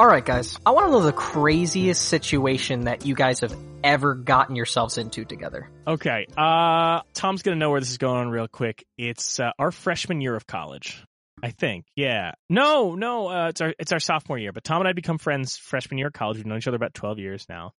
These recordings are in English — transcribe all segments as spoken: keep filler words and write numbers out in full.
Alright guys, I want to know the craziest situation that you guys have ever gotten yourselves into together. Okay, uh, Tom's gonna know where this is going on real quick. It's uh, our freshman year of college, I think. Yeah. No, no, uh, it's our it's our sophomore year, but Tom and I become friends freshman year of college. We've known each other about twelve years now.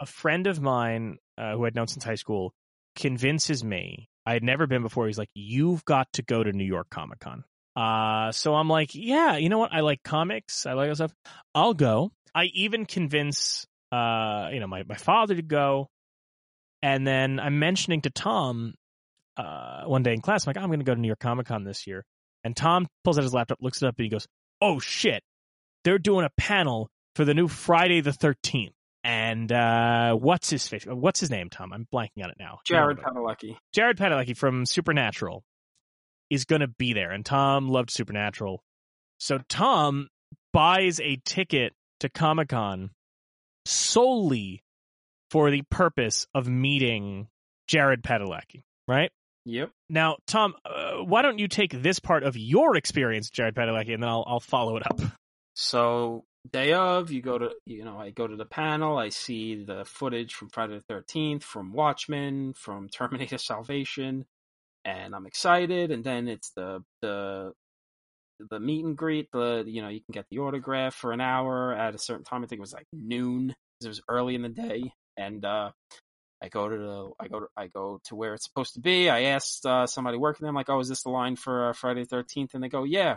A friend of mine, uh, who I'd known since high school, convinces me, I had never been before, he's like, you've got to go to New York Comic Con. Uh, so I'm like, yeah, you know what? I like comics. I like that stuff. I'll go. I even convince, uh, you know, my, my father to go. And then I'm mentioning to Tom, uh, one day in class, I'm like, I'm going to go to New York Comic Con this year. And Tom pulls out his laptop, looks it up, and he goes, oh shit, they're doing a panel for the new Friday the thirteenth. And, uh, what's his face? What's his name, Tom? I'm blanking on it now. Jared Padalecki. Jared Padalecki from Supernatural is going to be there, and Tom loved Supernatural. So Tom buys a ticket to Comic-Con solely for the purpose of meeting Jared Padalecki, right? Yep. Now, Tom, uh, why don't you take this part of your experience, Jared Padalecki, and then I'll, I'll follow it up. So, day of, you go to, you know, I go to the panel, I see the footage from Friday the thirteenth, from Watchmen, from Terminator Salvation, and I'm excited, and then it's the the the meet and greet. The you know you can get the autograph for an hour at a certain time. I think it was like noon. It was early in the day, and uh, I go to the I go to I go to where it's supposed to be. I asked uh, somebody working there, I'm like, "Oh, is this the line for uh, Friday the thirteenth?" And they go, "Yeah."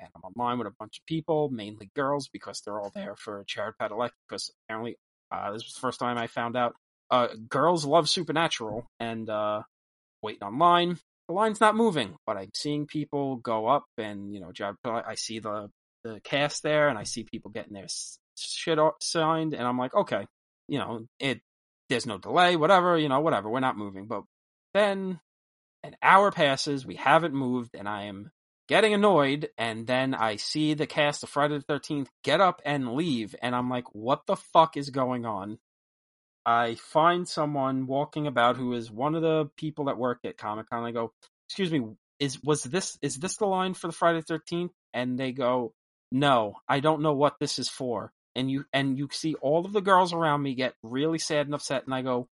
And I'm online with a bunch of people, mainly girls, because they're all there for Jared Padalecki. Because apparently, uh, this was the first time I found out uh, girls love Supernatural, and uh, waiting online. The line's not moving, but I'm seeing people go up, and you know, I see the the cast there, and I see people getting their shit signed, and I'm like, okay, you know, it. There's no delay, whatever, you know, whatever. We're not moving, but then an hour passes, we haven't moved, and I am getting annoyed, and then I see the cast of Friday the thirteenth get up and leave, and I'm like, what the fuck is going on? I find someone walking about who is one of the people that worked at Comic-Con. I go, excuse me, is was this is this the line for the Friday the thirteenth? And they go, no, I don't know what this is for. And you and you see all of the girls around me get really sad and upset. And I go,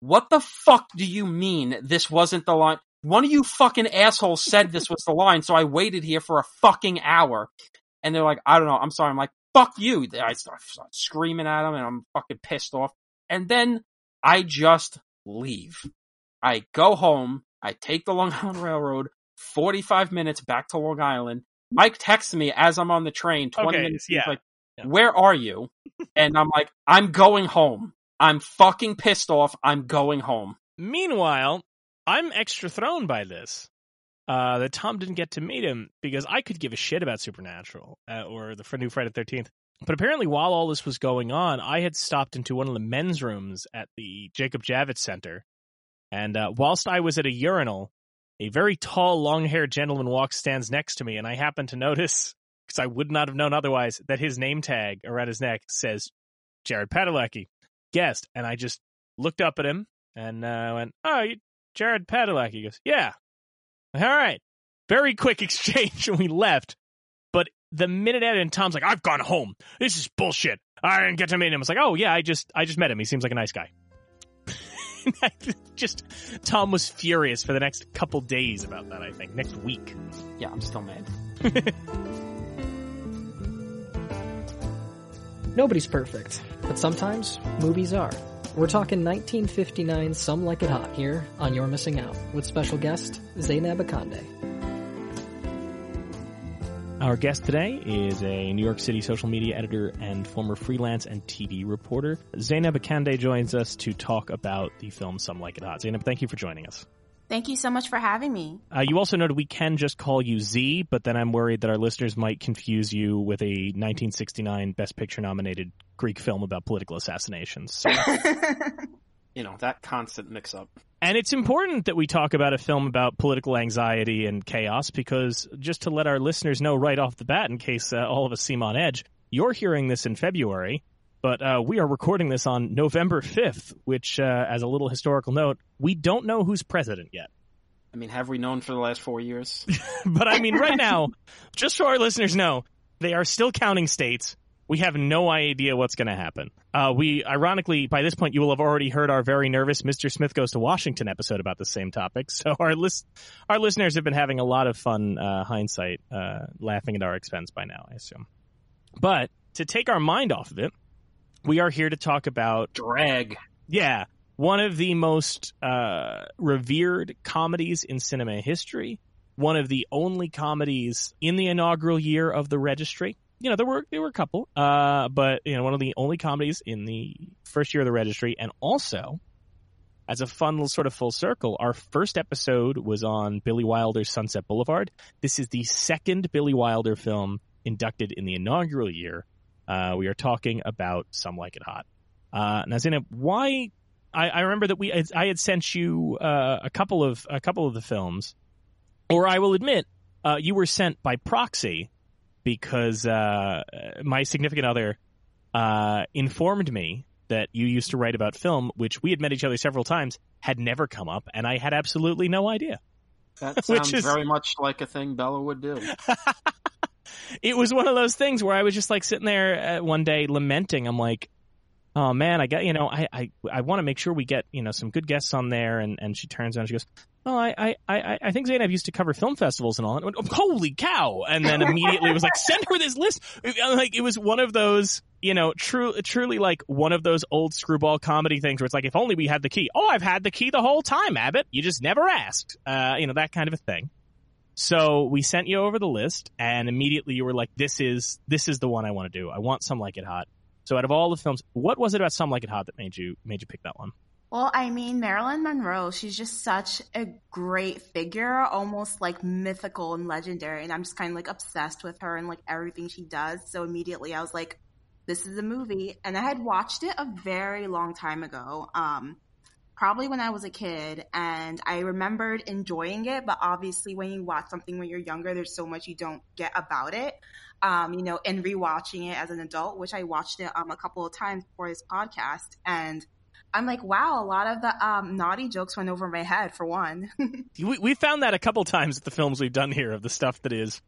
what the fuck do you mean this wasn't the line? One of you fucking assholes said this was the line, so I waited here for a fucking hour. And they're like, I don't know, I'm sorry. I'm like, fuck you. I start, start screaming at them, and I'm fucking pissed off. And then I just leave. I go home. I take the Long Island Railroad, forty-five minutes back to Long Island. Mike texts me as I'm on the train, twenty minutes. Yeah. He's like, yeah. Where are you? And I'm like, I'm going home. I'm fucking pissed off. I'm going home. Meanwhile, I'm extra thrown by this. Uh, that Tom didn't get to meet him, because I could give a shit about Supernatural uh, or the new Friday the thirteenth. But apparently, while all this was going on, I had stopped into one of the men's rooms at the Jacob Javits Center. And uh, whilst I was at a urinal, a very tall, long-haired gentleman walks, stands next to me. And I happened to notice, because I would not have known otherwise, that his name tag around his neck says Jared Padalecki, guest. And I just looked up at him and uh, went, oh, Jared Padalecki. He goes, yeah. All right. Very quick exchange, and we left. The minute at and Tom's like, I've gone home. This is bullshit. I didn't get to meet him. It's like, oh yeah, I just I just met him. He seems like a nice guy. Just Tom was furious for the next couple days about that, I think. Next week. Yeah, I'm still mad. Nobody's perfect, but sometimes movies are. We're talking nineteen fifty-nine Some Like It Hot here on You're Missing Out with special guest Zainab Akande. Our guest today is a New York City social media editor and former freelance and T V reporter. Zainab Akande joins us to talk about the film Some Like It Hot. Zainab, thank you for joining us. Thank you so much for having me. Uh, you also noted we can just call you Z, but then I'm worried that our listeners might confuse you with a nineteen sixty-nine Best Picture nominated Greek film about political assassinations. So. You know, that constant mix-up. And it's important that we talk about a film about political anxiety and chaos, because just to let our listeners know right off the bat, in case uh, all of us seem on edge, you're hearing this in February, but uh, we are recording this on November fifth, which, uh, as a little historical note, we don't know who's president yet. I mean, have we known for the last four years? But I mean, right now, just so our listeners know, they are still counting states. We have no idea what's going to happen. Uh, we, ironically, by this point, you will have already heard our very nervous Mister Smith Goes to Washington episode about the same topic. So our list, our listeners have been having a lot of fun uh, hindsight, uh, laughing at our expense by now, I assume. But to take our mind off of it, we are here to talk about... Drag. Yeah. One of the most uh, revered comedies in cinema history. One of the only comedies in the inaugural year of the Registry. You know, there were there were a couple, uh, but, you know, one of the only comedies in the first year of the Registry. And also, as a fun little sort of full circle, our first episode was on Billy Wilder's Sunset Boulevard. This is the second Billy Wilder film inducted in the inaugural year. Uh, we are talking about Some Like It Hot. Uh, now, Zainab, why? I, I remember that we I had sent you uh, a couple of a couple of the films, or I will admit, uh, you were sent by proxy because uh, my significant other uh, informed me that you used to write about film, which we had met each other several times, had never come up, and I had absolutely no idea. That sounds is... very much like a thing Bella would do. It was one of those things where I was just like sitting there one day lamenting. I'm like, oh man, I got, you know, I, I, I want to make sure we get, you know, some good guests on there. And, and she turns around and she goes, oh, I, I, I, I think Zainab used to cover film festivals and all. And I went, oh, holy cow. And then immediately it was like, send her this list. Like, it was one of those, you know, true, truly like one of those old screwball comedy things where it's like, if only we had the key. Oh, I've had the key the whole time, Abbott. You just never asked. Uh, you know, that kind of a thing. So we sent you over the list, and immediately you were like, this is this is the one I want to do. I want Some Like It Hot. So out of all the films, what was it about Some Like It Hot that made you made you pick that one? Well, I mean, Marilyn Monroe, she's just such a great figure, almost like mythical and legendary. And I'm just kind of like obsessed with her and like everything she does. So immediately I was like, this is a movie. And I had watched it a very long time ago. Um Probably when I was a kid, and I remembered enjoying it, but obviously when you watch something when you're younger, there's so much you don't get about it, um, you know, and rewatching it as an adult, which I watched it um, a couple of times before this podcast, and I'm like, wow, a lot of the um, naughty jokes went over my head, for one. we, we found that a couple times at the films we've done here, of the stuff that is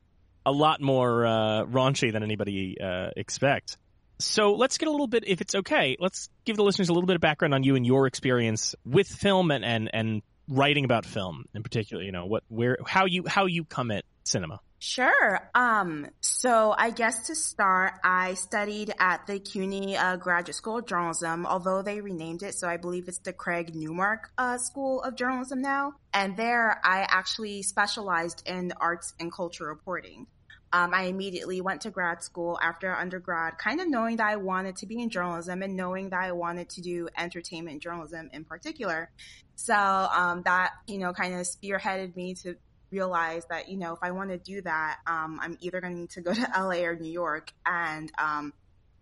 a lot more uh, raunchy than anybody uh, expects. So let's get a little bit, if it's okay, let's give the listeners a little bit of background on you and your experience with film and, and, and writing about film in particular, you know, what, where, how you, how you come at cinema. Sure. Um, so I guess to start, I studied at the CUNY uh, Graduate School of Journalism, although they renamed it. So I believe it's the Craig Newmark uh, School of Journalism now. And there I actually specialized in arts and culture reporting. Um, I immediately went to grad school after undergrad, kind of knowing that I wanted to be in journalism and knowing that I wanted to do entertainment journalism in particular. So um, that, you know, kind of spearheaded me to realize that, you know, if I want to do that, um, I'm either going to need to go to L A or New York. And um,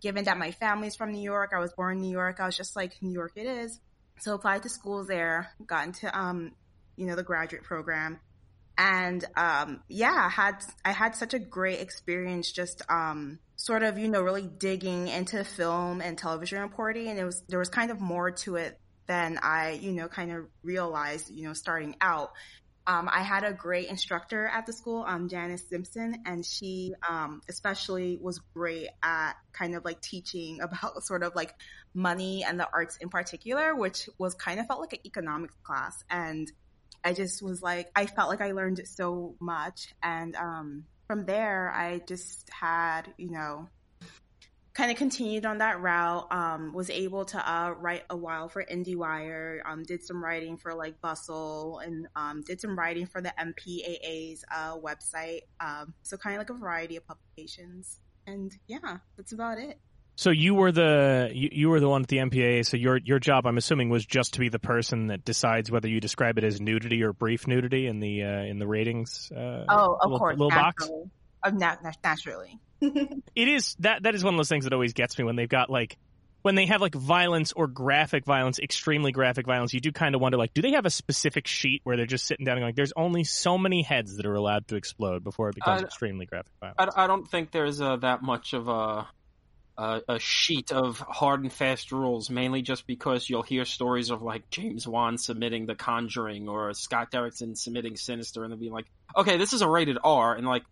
given that my family's from New York, I was born in New York, I was just like, New York it is. So applied to schools there, got into, um, you know, the graduate program. And, um, yeah, I had, I had such a great experience just, um, sort of, you know, really digging into film and television reporting. And it was, there was kind of more to it than I, you know, kind of realized, you know, starting out. Um, I had a great instructor at the school, um, Janice Simpson, and she, um, especially was great at kind of like teaching about sort of like money and the arts in particular, which was kind of felt like an economics class. And I just was like, I felt like I learned so much. And um, from there, I just had, you know, kind of continued on that route, um, was able to uh, write a while for IndieWire, um, did some writing for like Bustle, and um, did some writing for the M P A A's uh, website. Um, so kind of like a variety of publications. And yeah, that's about it. So you were the you, you were the one at the M P A A. So your your job, I'm assuming, was just to be the person that decides whether you describe it as nudity or brief nudity in the uh, in the ratings. Uh, oh, of little, course, little naturally. box. Oh, na- naturally. It is that that is one of those things that always gets me when they've got like when they have like violence or graphic violence, extremely graphic violence. You do kind of wonder, like, do they have a specific sheet where they're just sitting down and going, "There's only so many heads that are allowed to explode before it becomes I, extremely graphic violence." I, I don't think there's uh, that much of a. Uh, a sheet of hard and fast rules, mainly just because you'll hear stories of like James Wan submitting The Conjuring or Scott Derrickson submitting Sinister, and they'll be like, okay, this is a rated R, and like,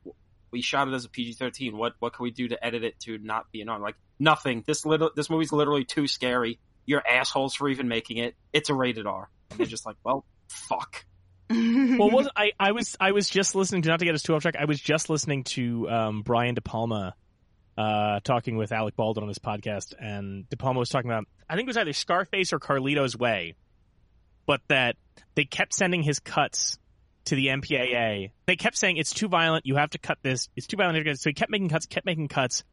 we shot it as a P G thirteen. What what can we do to edit it to not be an R? Like, nothing. This little this movie's literally too scary. You're assholes for even making it. It's a rated R. And they're just like, well, fuck. Well, was, I, I was I was just listening to, not to get us too off track, I was just listening to um, Brian De Palma uh, talking with Alec Baldwin on his podcast, and De Palma was talking about, I think it was either Scarface or Carlito's Way, but that they kept sending his cuts to the M P A A. They kept saying, it's too violent, you have to cut this, it's too violent. So he kept making cuts, kept making cuts,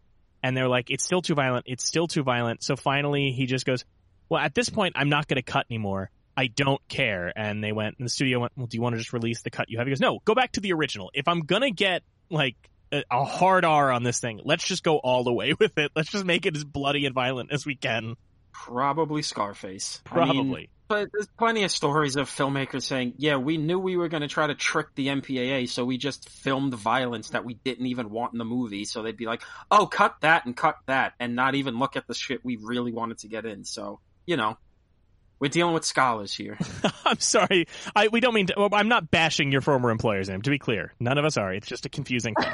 and they're like, it's still too violent, it's still too violent. So finally he just goes, well, at this point, I'm not going to cut anymore. I don't care. And they went, and the studio went, well, do you want to just release the cut you have? He goes, no, go back to the original. If I'm going to get, like, a, a hard R on this thing, let's just go all the way with it. Let's just make it as bloody and violent as we can. Probably Scarface. Probably. I mean, but there's plenty of stories of filmmakers saying, yeah, we knew we were going to try to trick the M P A A, so we just filmed violence that we didn't even want in the movie. So they'd be like, oh, cut that and cut that, and not even look at the shit we really wanted to get in. So, you know. We're dealing with scholars here. I'm sorry. I, we don't mean to, I'm not bashing your former employer's name, to be clear. None of us are. It's just a confusing thing.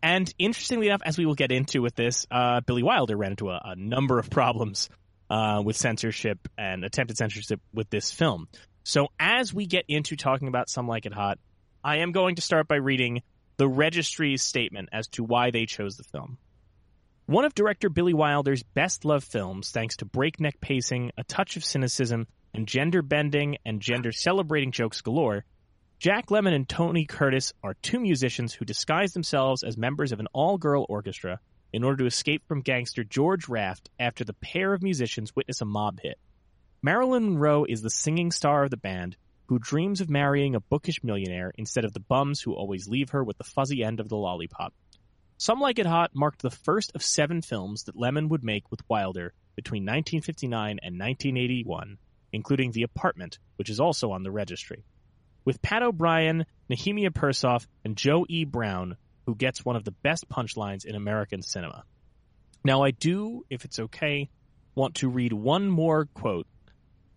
And interestingly enough, as we will get into with this, uh, Billy Wilder ran into a, a number of problems uh, with censorship and attempted censorship with this film. So as we get into talking about Some Like It Hot, I am going to start by reading the registry's statement as to why they chose the film. One of director Billy Wilder's best-loved films, thanks to breakneck pacing, a touch of cynicism, and gender-bending and gender-celebrating jokes galore, Jack Lemmon and Tony Curtis are two musicians who disguise themselves as members of an all-girl orchestra in order to escape from gangster George Raft after the pair of musicians witness a mob hit. Marilyn Monroe is the singing star of the band, who dreams of marrying a bookish millionaire instead of the bums who always leave her with the fuzzy end of the lollipop. Some Like It Hot marked the first of seven films that Lemmon would make with Wilder between nineteen fifty-nine and nineteen eighty-one, including The Apartment, which is also on the registry. With Pat O'Brien, Nehemia Persoff, and Joe E. Brown, who gets one of the best punchlines in American cinema. Now I do, if it's okay, want to read one more quote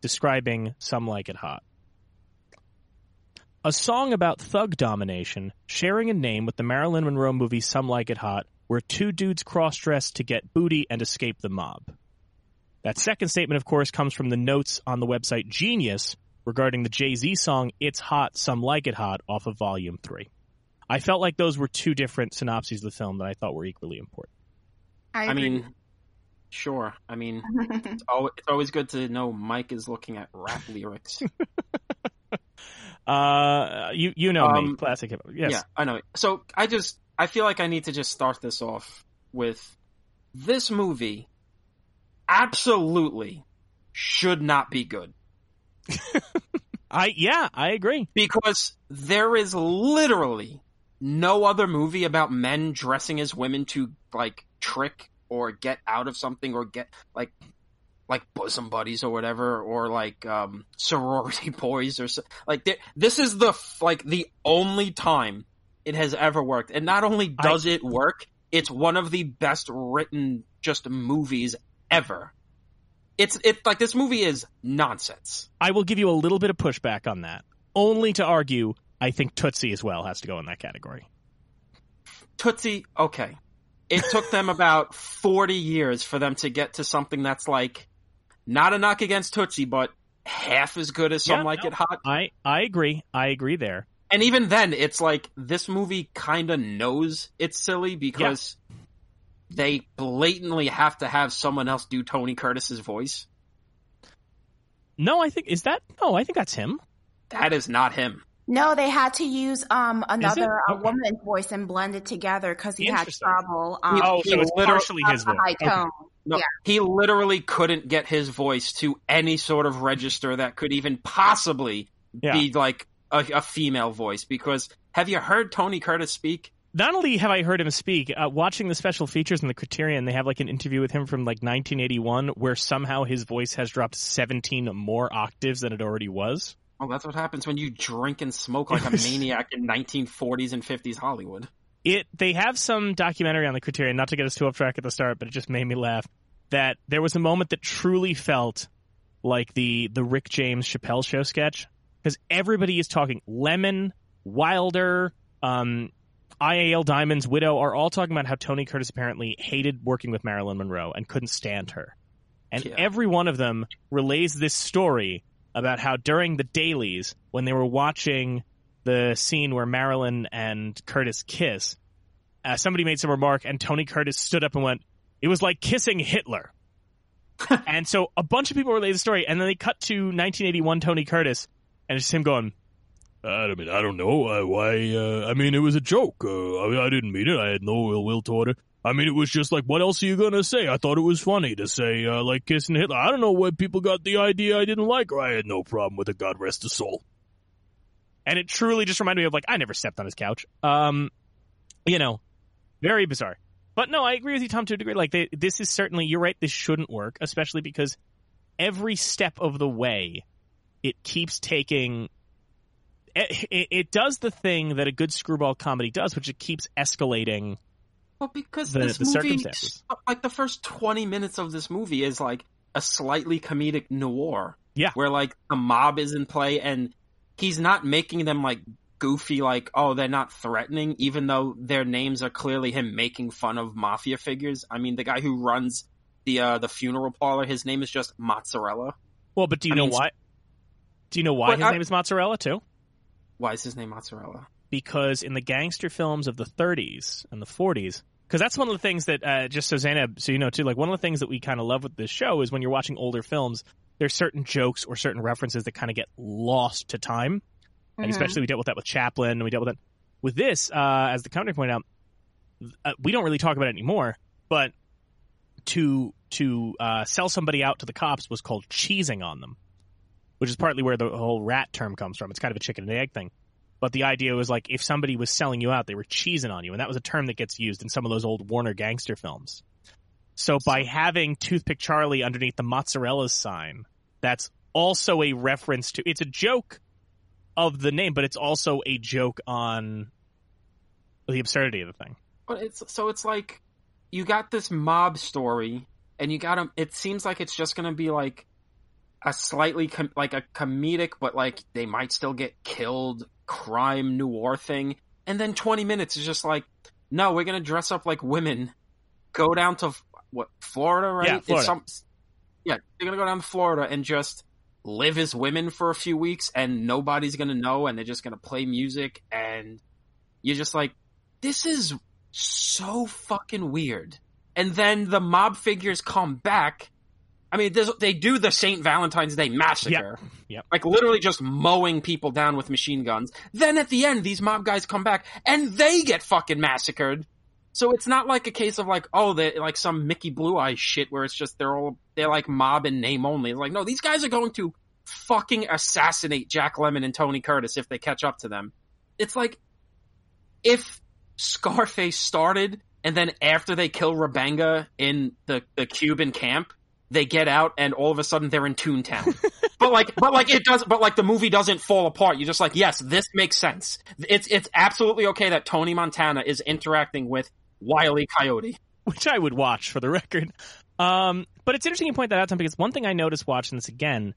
describing Some Like It Hot. A song about thug domination, sharing a name with the Marilyn Monroe movie Some Like It Hot, where two dudes cross-dress to get booty and escape the mob. That second statement, of course, comes from the notes on the website Genius regarding the Jay-Z song It's Hot, Some Like It Hot off of Volume three. I felt like those were two different synopses of the film that I thought were equally important. I, I mean, sure. I mean, it's always good to know Mike is looking at rap lyrics. Uh, you you know um, me, classic hip hop. Yes. Yeah, I know. So I just I feel like I need to just start this off with this movie. Absolutely should not be good. I yeah I agree, because there is literally no other movie about men dressing as women to, like, trick or get out of something or get, like, like bosom buddies or whatever, or like um, sorority boys or so, like. This is the like the only time it has ever worked, and not only does I, it work, it's one of the best written just movies ever. It's it like this movie is nonsense. I will give you a little bit of pushback on that, only to argue I think Tootsie as well has to go in that category. Tootsie, okay. It took them about forty years for them to get to something that's like. Not a knock against Tootsie, but half as good as Some yeah, Like no, It Hot. I, I agree. I agree there. And even then, it's like this movie kind of knows it's silly because yeah. they blatantly have to have someone else do Tony Curtis's voice. No, I think... Is that... No, I think that's him. That is not him. No, they had to use um another okay. woman's voice and blend it together because he had trouble. Um, oh, so it's partially his voice. High tone. Okay. No, yeah. He literally couldn't get his voice to any sort of register that could even possibly yeah. be like a, a female voice. Because have you heard Tony Curtis speak? Not only have I heard him speak, uh, watching the special features in the Criterion, they have like an interview with him from like nineteen eighty-one where somehow his voice has dropped seventeen more octaves than it already was. Oh, that's what happens when you drink and smoke like a maniac in nineteen forties and fifties Hollywood. It They have some documentary on the Criterion, not to get us too off track at the start, but it just made me laugh, that there was a moment that truly felt like the, the Rick James Chappelle Show sketch, because everybody is talking. Lemmon, Wilder, um, I A L Diamond's widow are all talking about how Tony Curtis apparently hated working with Marilyn Monroe and couldn't stand her. And yeah. every one of them relays this story about how during the dailies, when they were watching the scene where Marilyn and Curtis kiss, uh, somebody made some remark and Tony Curtis stood up and went, "It was like kissing Hitler." And so a bunch of people relay the story, and then they cut to nineteen eighty-one Tony Curtis, and it's just him going, I don't, mean, I don't know I, why. Uh, I mean, it was a joke. Uh, I, I didn't mean it. I had no ill will toward her. I mean, it was just like, what else are you going to say? I thought it was funny to say, uh, like, kissing Hitler. I don't know where people got the idea I didn't like her. I had no problem with her, God rest her soul. And it truly just reminded me of, like, I never stepped on his couch. Um, you know, very bizarre. But no, I agree with you, Tom, to a degree. Like, they, this is certainly, you're right, this shouldn't work, especially because every step of the way, it keeps taking... It, it does the thing that a good screwball comedy does, which it keeps escalating. Well, because the, this the movie, like the first twenty minutes of this movie, is like a slightly comedic noir. Yeah, where like the mob is in play, and he's not making them like goofy, like oh they're not threatening, even though their names are clearly him making fun of mafia figures. I mean, the guy who runs the uh, the funeral parlor, his name is just Mozzarella. Well, but do you I know mean, why? Do you know why his I, name is Mozzarella too? Why is his name Mozzarella? Because in the gangster films of the thirties and the forties, because that's one of the things that, uh, just so Zainab, so you know too, like one of the things that we kind of love with this show is when you're watching older films, there's certain jokes or certain references that kind of get lost to time. Mm-hmm. And especially we dealt with that with Chaplin, and we dealt with that. With this, uh, as the commentator pointed out, uh, we don't really talk about it anymore, but to, to uh, sell somebody out to the cops was called cheesing on them, which is partly where the whole rat term comes from. It's kind of a chicken and egg thing. But the idea was like if somebody was selling you out, they were cheesing on you. And that was a term that gets used in some of those old Warner gangster films. So by having Toothpick Charlie underneath the Mozzarella's sign, that's also a reference to – it's a joke of the name, but it's also a joke on the absurdity of the thing. But it's so it's like you got this mob story and you got them. It seems like it's just going to be like – a slightly com- like a comedic, but like they might still get killed, crime noir thing. And then twenty minutes is just like, no, we're gonna dress up like women, go down to what Florida, right? Yeah, Florida. Some, yeah, they're gonna go down to Florida and just live as women for a few weeks, and nobody's gonna know, and they're just gonna play music, and you're just like, this is so fucking weird. And then the mob figures come back. I mean, they do the Saint Valentine's Day massacre, yep. Yep. Like literally just mowing people down with machine guns. Then at the end, these mob guys come back and they get fucking massacred. So it's not like a case of like, oh, they're like some Mickey Blue Eye shit where it's just they're all they're like mob in name only. It's like, no, these guys are going to fucking assassinate Jack Lemmon and Tony Curtis if they catch up to them. It's like if Scarface started and then after they kill Rabanga in the, the Cuban camp, they get out and all of a sudden they're in Toontown. But like, but like it does, but like the movie doesn't fall apart. You're just like, yes, this makes sense. It's, it's absolutely okay that Tony Montana is interacting with Wile E. Coyote. Which I would watch for the record. Um, but it's interesting you point that out, Tom, because one thing I noticed watching this again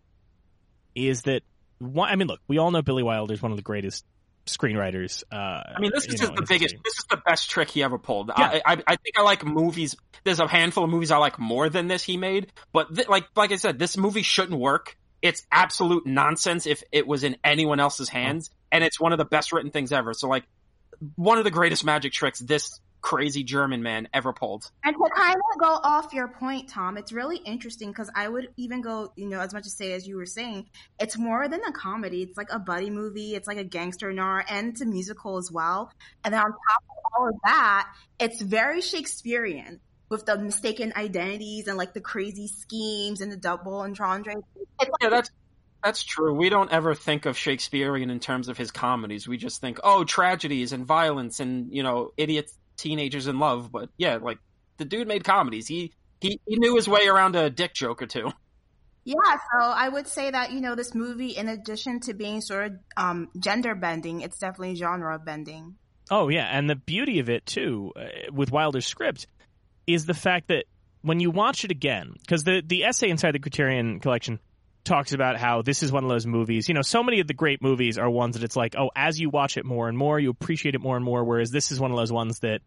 is that, one, I mean, look, we all know Billy Wilder is one of the greatest screenwriters. Uh, I mean, this is just know, the biggest, this is the best trick he ever pulled. Yeah. I, I I think I like movies. There's a handful of movies I like more than this he made, but th- like like I said, this movie shouldn't work. It's absolute nonsense if it was in anyone else's hands, and it's one of the best written things ever. So like, one of the greatest magic tricks this crazy German man ever pulled. And to kind of go off your point, Tom, it's really interesting because I would even go, you know, as much as say as you were saying, it's more than a comedy. It's like a buddy movie. It's like a gangster noir, and it's a musical as well. And then on top of all of that, it's very Shakespearean with the mistaken identities and like the crazy schemes and the double entendre. Like- yeah, that's that's true. We don't ever think of Shakespearean in terms of his comedies. We just think, oh, tragedies and violence and, you know, idiots. Teenagers in love, but yeah, like the dude made comedies. He, he he knew his way around a dick joke or two. Yeah, so I would say that, you know, this movie, in addition to being sort of um, gender bending, it's definitely genre bending. Oh yeah, and the beauty of it too, uh, with Wilder's script, is the fact that when you watch it again, because the the essay inside the Criterion collection talks about how this is one of those movies, you know, so many of the great movies are ones that it's like, oh, as you watch it more and more, you appreciate it more and more, whereas this is one of those ones that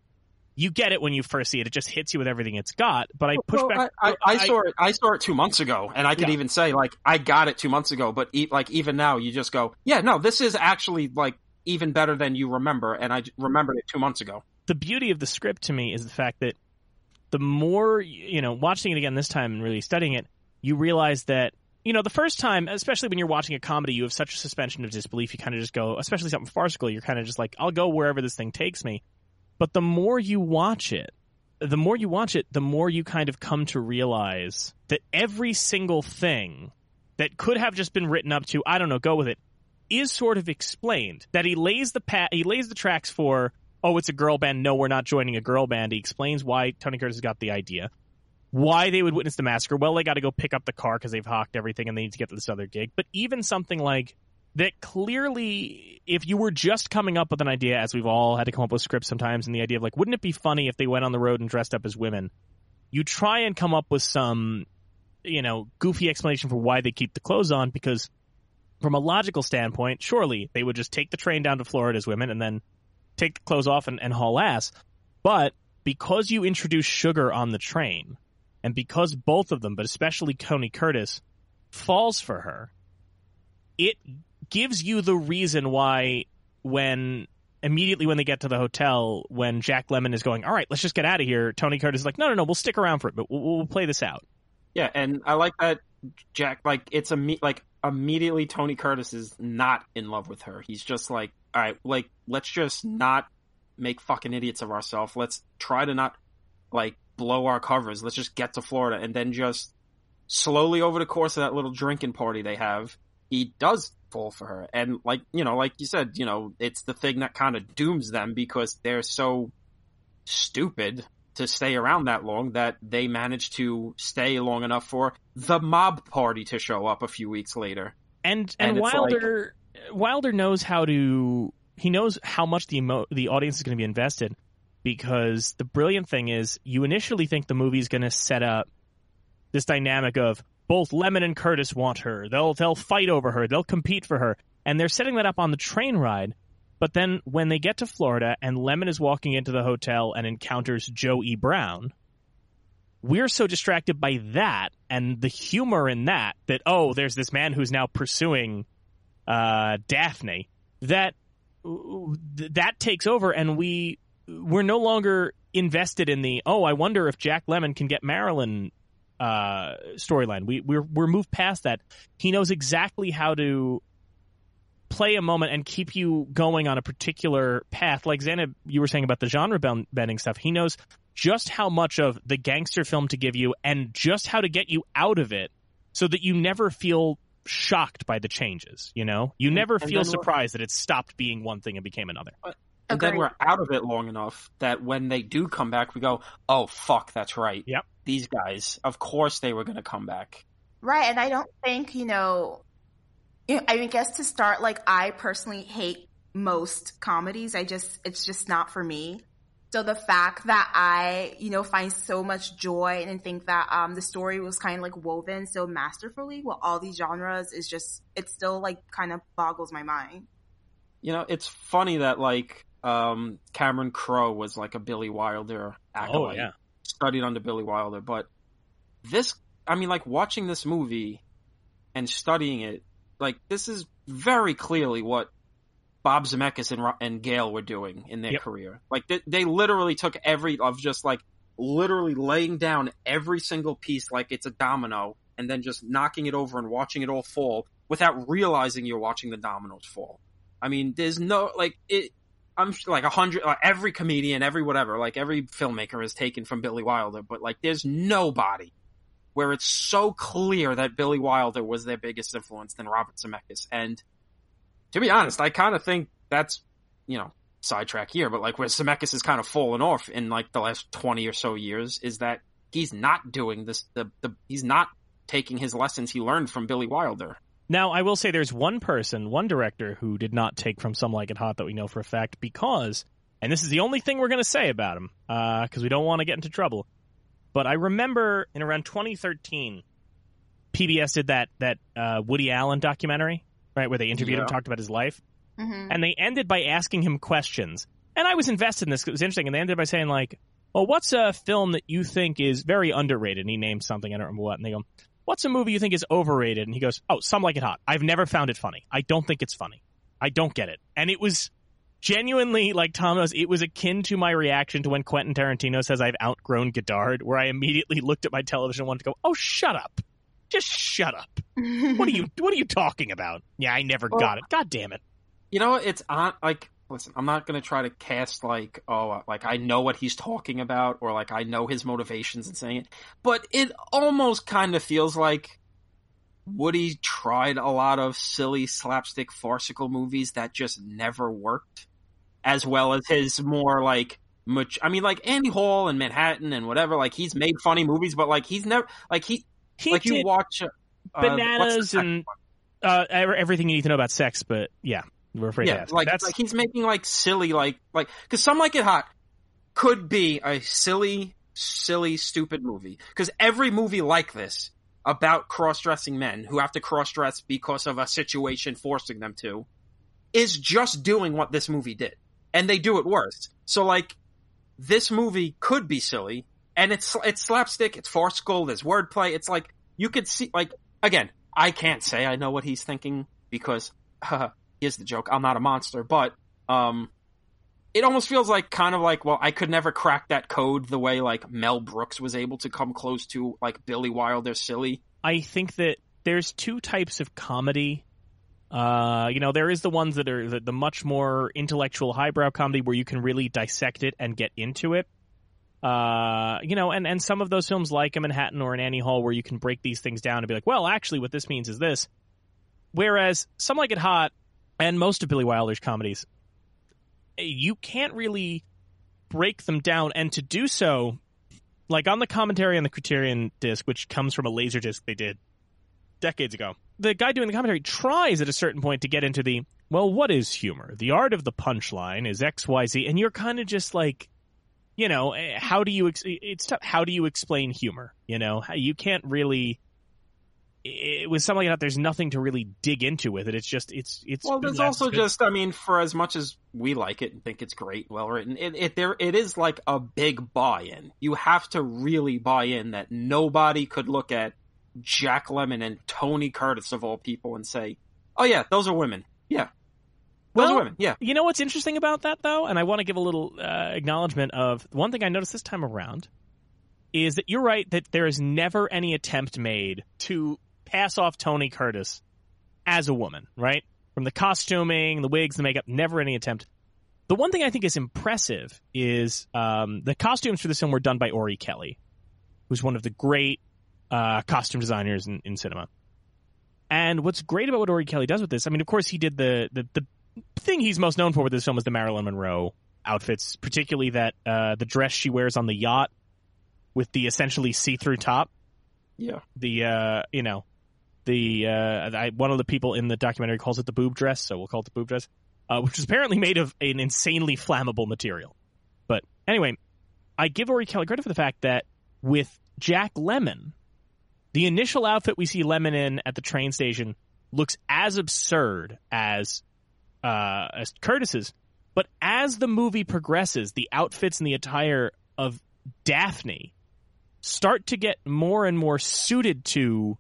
you get it when you first see it. It just hits you with everything it's got. But I push well, back. I, I, I saw I, it. I saw it two months ago, and I could yeah. even say like I got it two months ago. But e- like even now, you just go, yeah, no, this is actually like even better than you remember, and I remembered it two months ago. The beauty of the script to me is the fact that the more you know, watching it again this time and really studying it, you realize that you know the first time, especially when you're watching a comedy, you have such a suspension of disbelief. You kind of just go, especially something farcical, you're kind of just like, I'll go wherever this thing takes me. But the more you watch it, the more you watch it, the more you kind of come to realize that every single thing that could have just been written up to, I don't know, go with it, is sort of explained. That he lays the pa- he lays the tracks for, oh, it's a girl band. No, we're not joining a girl band. He explains why Tony Curtis got the idea, why they would witness the massacre. Well, they got to go pick up the car because they've hawked everything and they need to get to this other gig. But even something like that, clearly, if you were just coming up with an idea, as we've all had to come up with scripts sometimes, and the idea of like, wouldn't it be funny if they went on the road and dressed up as women? You try and come up with some, you know, goofy explanation for why they keep the clothes on, because from a logical standpoint, surely they would just take the train down to Florida as women and then take the clothes off and, and haul ass. But because you introduce sugar on the train, and because both of them, but especially Tony Curtis, falls for her, it gives you the reason why when immediately when they get to the hotel, when Jack Lemmon is going, all right, let's just get out of here, Tony Curtis is like, no, no, no, we'll stick around for it, but we'll, we'll play this out. Yeah, and I like that Jack, like, it's imme- like immediately Tony Curtis is not in love with her. He's just like, all right, like, let's just not make fucking idiots of ourselves. Let's try to not, like, blow our covers. Let's just get to Florida. And then just slowly over the course of that little drinking party they have, he does fall for her. And like, you know, like you said, you know, it's the thing that kind of dooms them because they're so stupid to stay around that long that they manage to stay long enough for the mob party to show up a few weeks later. And and, and Wilder like, Wilder knows how to, he knows how much the emo, the audience is going to be invested, because the brilliant thing is you initially think the movie is going to set up this dynamic of both Lemmon and Curtis want her. They'll they'll fight over her. They'll compete for her. And they're setting that up on the train ride. But then when they get to Florida and Lemmon is walking into the hotel and encounters Joe E. Brown, we're so distracted by that and the humor in that, that, oh, there's this man who's now pursuing uh, Daphne, that that takes over. And we, we're no longer invested in the, oh, I wonder if Jack Lemmon can get Marilyn uh storyline. We we're, we're moved past that. He knows exactly how to play a moment and keep you going on a particular path. Like Zainab, you were saying about the genre bending stuff, he knows just how much of the gangster film to give you and just how to get you out of it so that you never feel shocked by the changes. You know, you and, never and feel surprised that it stopped being one thing and became another. And okay. Then we're out of it long enough that when they do come back, we go, oh, fuck, that's right. Yep. These guys, of course they were going to come back. Right, and I don't think, you know, I mean, guess to start, like, I personally hate most comedies. I just, it's just not for me. So the fact that I, you know, find so much joy and think that um, the story was kind of, like, woven so masterfully with all these genres is just, it still, like, kind of boggles my mind. You know, it's funny that, like, Um, Cameron Crowe was like a Billy Wilder acolyte. Oh, yeah. Studied under Billy Wilder. But this, I mean, like watching this movie and studying it, like this is very clearly what Bob Zemeckis and, and Gale were doing in their yep. career. Like they, they literally took every, of just like literally laying down every single piece like it's a domino and then just knocking it over and watching it all fall without realizing you're watching the dominoes fall. I mean, there's no, like it, I'm like a hundred, like every comedian, every whatever, like every filmmaker is taken from Billy Wilder, but like there's nobody where it's so clear that Billy Wilder was their biggest influence than Robert Zemeckis. And to be honest, I kind of think that's, you know, sidetrack here, but like where Zemeckis has kind of fallen off in like the last twenty or so years is that he's not doing this, the, the he's not taking his lessons he learned from Billy Wilder. Now, I will say there's one person, one director, who did not take from Some Like It Hot that we know for a fact because, and this is the only thing we're going to say about him, because uh, we don't want to get into trouble, but I remember in around twenty thirteen, P B S did that that uh, Woody Allen documentary, right, where they interviewed yeah. him, talked about his life, mm-hmm. and they ended by asking him questions. And I was invested in this because it was interesting. And they ended by saying, like, well, what's a film that you think is very underrated? And he named something, I don't remember what. And they go, what's a movie you think is overrated? And he goes, oh, Some Like It Hot. I've never found it funny. I don't think it's funny. I don't get it. And it was genuinely, like Tom knows, it was akin to my reaction to when Quentin Tarantino says I've outgrown Godard, where I immediately looked at my television and wanted to go, oh, shut up. Just shut up. What are you What are you talking about? Yeah, I never well, got it. God damn it. You know, it's on, like... Listen, I'm not going to try to cast like, oh, like I know what he's talking about or like I know his motivations in saying it. But it almost kind of feels like Woody tried a lot of silly slapstick farcical movies that just never worked, as well as his more like, much, I mean, like Andy Hall and Manhattan and whatever. Like he's made funny movies, but like he's never like he, he like you watch uh, Bananas and uh, Everything You Need to Know About Sex. But yeah. We're afraid yeah, to ask. Like, that's... like he's making like silly, like, like, because Some Like It Hot could be a silly, silly, stupid movie. Because every movie like this about cross-dressing men who have to cross-dress because of a situation forcing them to is just doing what this movie did. And they do it worse. So like, this movie could be silly, and it's, it's slapstick, it's farcical, there's wordplay. It's like, you could see, like, again, I can't say I know what he's thinking because, uh, is the joke, I'm not a monster, but um it almost feels like kind of like, well, I could never crack that code the way like Mel Brooks was able to come close to like Billy Wilder silly. I think that there's two types of comedy. Uh you know, there is the ones that are the, the much more intellectual highbrow comedy where you can really dissect it and get into it. Uh you know, and and some of those films like a Manhattan or an Annie Hall where you can break these things down and be like, well, actually what this means is this. Whereas Some Like It Hot and most of Billy Wilder's comedies, you can't really break them down. And to do so, like on the commentary on the Criterion disc, which comes from a laser disc they did decades ago, the guy doing the commentary tries at a certain point to get into the, well, what is humor? The art of the punchline is X, Y, Z. And you're kind of just like, you know, how do you, ex- it's tough. How do you explain humor? You know, you can't really... It was something that there's nothing to really dig into with it. It's just, it's, it's, well, there's also good. Just, I mean, for as much as we like it and think it's great, well written, it, it, there, it is like a big buy in. You have to really buy in that nobody could look at Jack Lemmon and Tony Curtis of all people and say, oh yeah, those are women. Yeah. Those well, are women. Yeah. You know what's interesting about that though? And I want to give a little uh, acknowledgement of one thing I noticed this time around is that you're right that there is never any attempt made to pass off Tony Curtis as a woman, right? From the costuming, the wigs, the makeup, never any attempt. The one thing I think is impressive is um, the costumes for this film were done by Orry-Kelly, who's one of the great uh, costume designers in, in cinema. And what's great about what Orry-Kelly does with this, I mean, of course, he did the, the, the thing he's most known for with this film is the Marilyn Monroe outfits, particularly that uh, the dress she wears on the yacht with the essentially see-through top. Yeah. The, uh, you know... The uh, I, one of the people in the documentary calls it the boob dress, so we'll call it the boob dress, uh, which is apparently made of an insanely flammable material. But anyway, I give Orry-Kelly credit for the fact that with Jack Lemmon, the initial outfit we see Lemmon in at the train station looks as absurd as uh, as Curtis's. But as the movie progresses, the outfits and the attire of Daphne start to get more and more suited to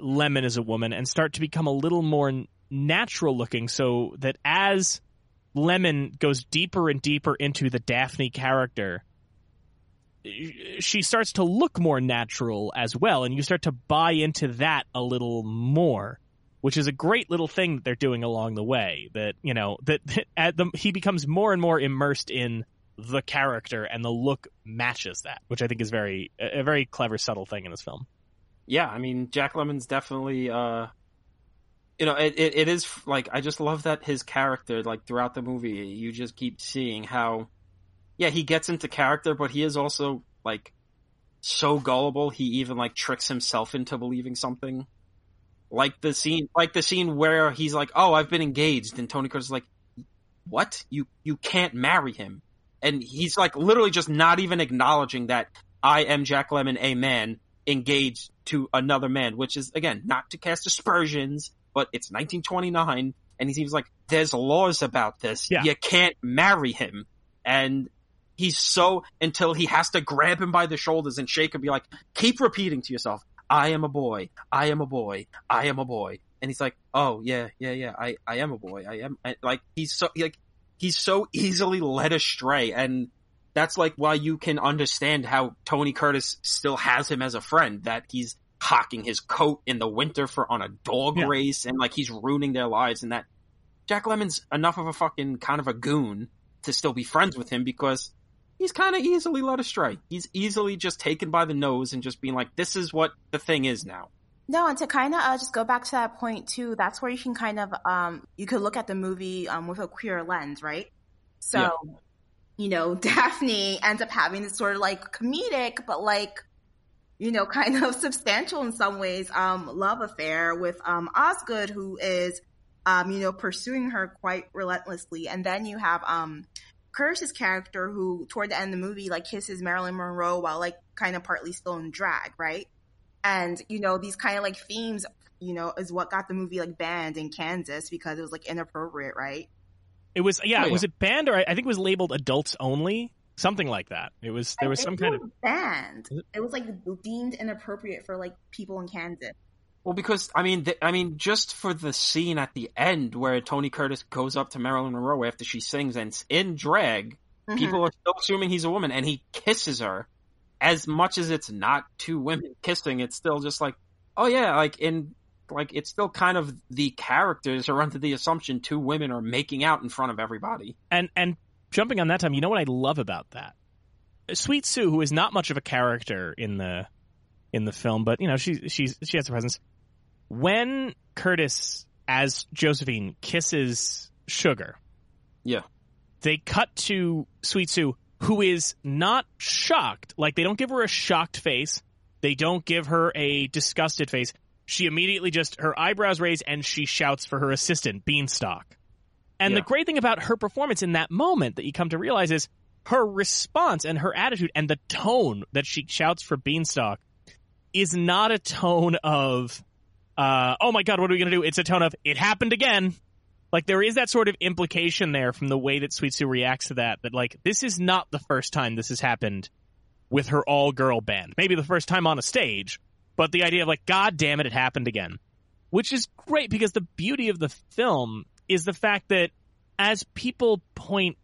Lemmon as a woman and start to become a little more natural looking, so that as Lemmon goes deeper and deeper into the Daphne character, she starts to look more natural as well, and you start to buy into that a little more, which is a great little thing that they're doing along the way, that, you know, that, that at the, he becomes more and more immersed in the character and the look matches that, which I think is very a very clever, subtle thing in this film. Yeah, I mean, Jack Lemmon's definitely, uh, you know, it, it, it is, like, I just love that his character, like, throughout the movie, you just keep seeing how, yeah, he gets into character, but he is also, like, so gullible, he even, like, tricks himself into believing something. Like the scene, like the scene where he's like, oh, I've been engaged, and Tony Curtis is like, what? You, you can't marry him. And he's, like, literally just not even acknowledging that I am Jack Lemmon, a man, engaged to another man, which is, again, not to cast aspersions, but it's nineteen twenty-nine, and he seems like there's laws about this. Yeah. You can't marry him. And he's so, until he has to grab him by the shoulders and shake and be like, keep repeating to yourself, I am a boy, I am a boy, I am a boy. And he's like, oh, yeah, yeah, yeah, I, I am a boy, I am. I, like, he's so, like, he's so easily led astray, and that's like why you can understand how Tony Curtis still has him as a friend, that he's hocking his coat in the winter for on a dog yeah. race, and like he's ruining their lives, and that Jack Lemmon's enough of a fucking kind of a goon to still be friends with him, because he's kind of easily led astray. He's easily just taken by the nose and just being like, this is what the thing is now. No, and to kind of uh, just go back to that point too, that's where you can kind of, um, you could look at the movie um, with a queer lens, right? So, yeah. you know, Daphne ends up having this sort of like comedic, but like, you know, kind of substantial in some ways, um, love affair with um, Osgood, who is, um, you know, pursuing her quite relentlessly. And then you have um, Curtis's character who, toward the end of the movie, like kisses Marilyn Monroe while like kind of partly still in drag, right? And, you know, these kind of like themes, you know, is what got the movie like banned in Kansas because it was like inappropriate, right? It was, yeah, oh, yeah. was it banned, or I think it was labeled adults only? Something like that. It was, there was some kind of... banned. It was like deemed inappropriate for like people in Kansas. Well, because, I mean, the, I mean, just for the scene at the end where Tony Curtis goes up to Marilyn Monroe after she sings and in drag, mm-hmm. people are still assuming he's a woman, and he kisses her. As much as it's not two women kissing, it's still just like, oh yeah, like in, like it's still kind of the characters are under the assumption two women are making out in front of everybody. And and jumping on that time, you know what I love about that? Sweet Sue, who is not much of a character in the in the film, but you know she she's she has a presence. When Curtis as Josephine kisses Sugar, yeah, they cut to Sweet Sue, who is not shocked. Like, they don't give her a shocked face. They don't give her a disgusted face. She immediately just, her eyebrows raise, and she shouts for her assistant, Beanstalk. And yeah. the great thing about her performance in that moment that you come to realize is her response and her attitude and the tone that she shouts for Beanstalk is not a tone of, uh, oh my God, what are we going to do? It's a tone of, it happened again. Like, there is that sort of implication there from the way that Sweet Sue reacts to that, that, like, this is not the first time this has happened with her all-girl band. Maybe the first time on a stage, but the idea of, like, God damn it, it happened again. Which is great, because the beauty of the film is the fact that as people point,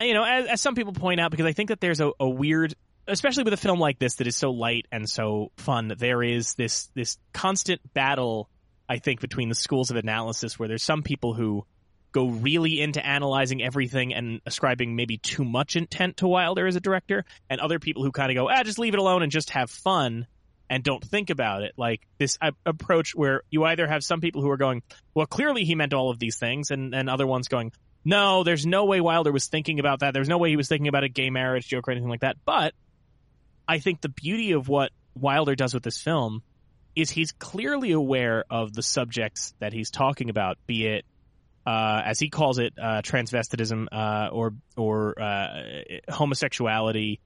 you know, as, as some people point out, because I think that there's a, a weird, especially with a film like this that is so light and so fun, there is this this constant battle, I think, between the schools of analysis, where there's some people who go really into analyzing everything and ascribing maybe too much intent to Wilder as a director, and other people who kind of go, ah, just leave it alone and just have fun and don't think about it. Like this uh, approach where you either have some people who are going, well, clearly he meant all of these things, and, and other ones going, no, there's no way Wilder was thinking about that. There's no way he was thinking about a gay marriage joke or anything like that. But I think the beauty of what Wilder does with this film is he's clearly aware of the subjects that he's talking about, be it, uh, as he calls it, uh, transvestitism, uh, or or uh, homosexuality,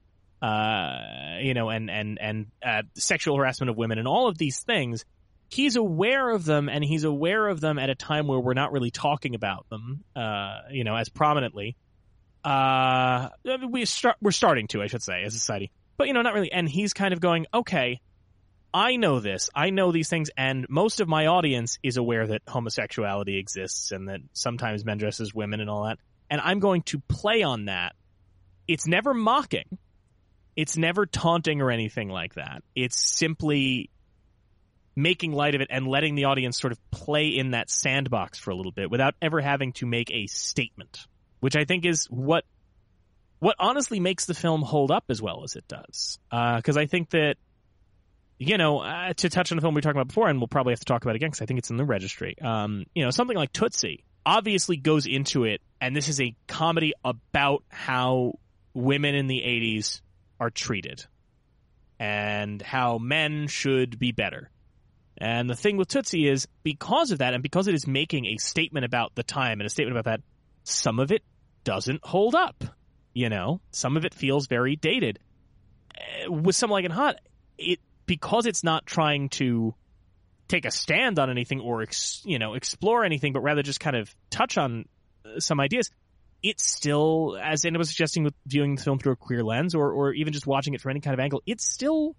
uh, you know, and and and uh, sexual harassment of women, and all of these things. He's aware of them, and he's aware of them at a time where we're not really talking about them, uh, you know, as prominently. Uh, we start, we're starting to, I should say, as a society, but you know, not really. And he's kind of going, okay, I know this, I know these things, and most of my audience is aware that homosexuality exists and that sometimes men dress as women and all that, and I'm going to play on that. It's never mocking. It's never taunting or anything like that. It's simply making light of it and letting the audience sort of play in that sandbox for a little bit without ever having to make a statement, which I think is what what honestly makes the film hold up as well as it does. Because uh, I think that, you know, uh, to touch on the film we were talking about before, and we'll probably have to talk about it again because I think it's in the registry, um, you know, something like Tootsie obviously goes into it, and this is a comedy about how women in the eighties are treated and how men should be better. And the thing with Tootsie is, because of that, and because it is making a statement about the time and a statement about that, some of it doesn't hold up, you know? Some of it feels very dated. With Some Like It Hot, it because it's not trying to take a stand on anything or ex, you know explore anything, but rather just kind of touch on some ideas, it's still, as Anna was suggesting with viewing the film through a queer lens or or even just watching it from any kind of angle, it still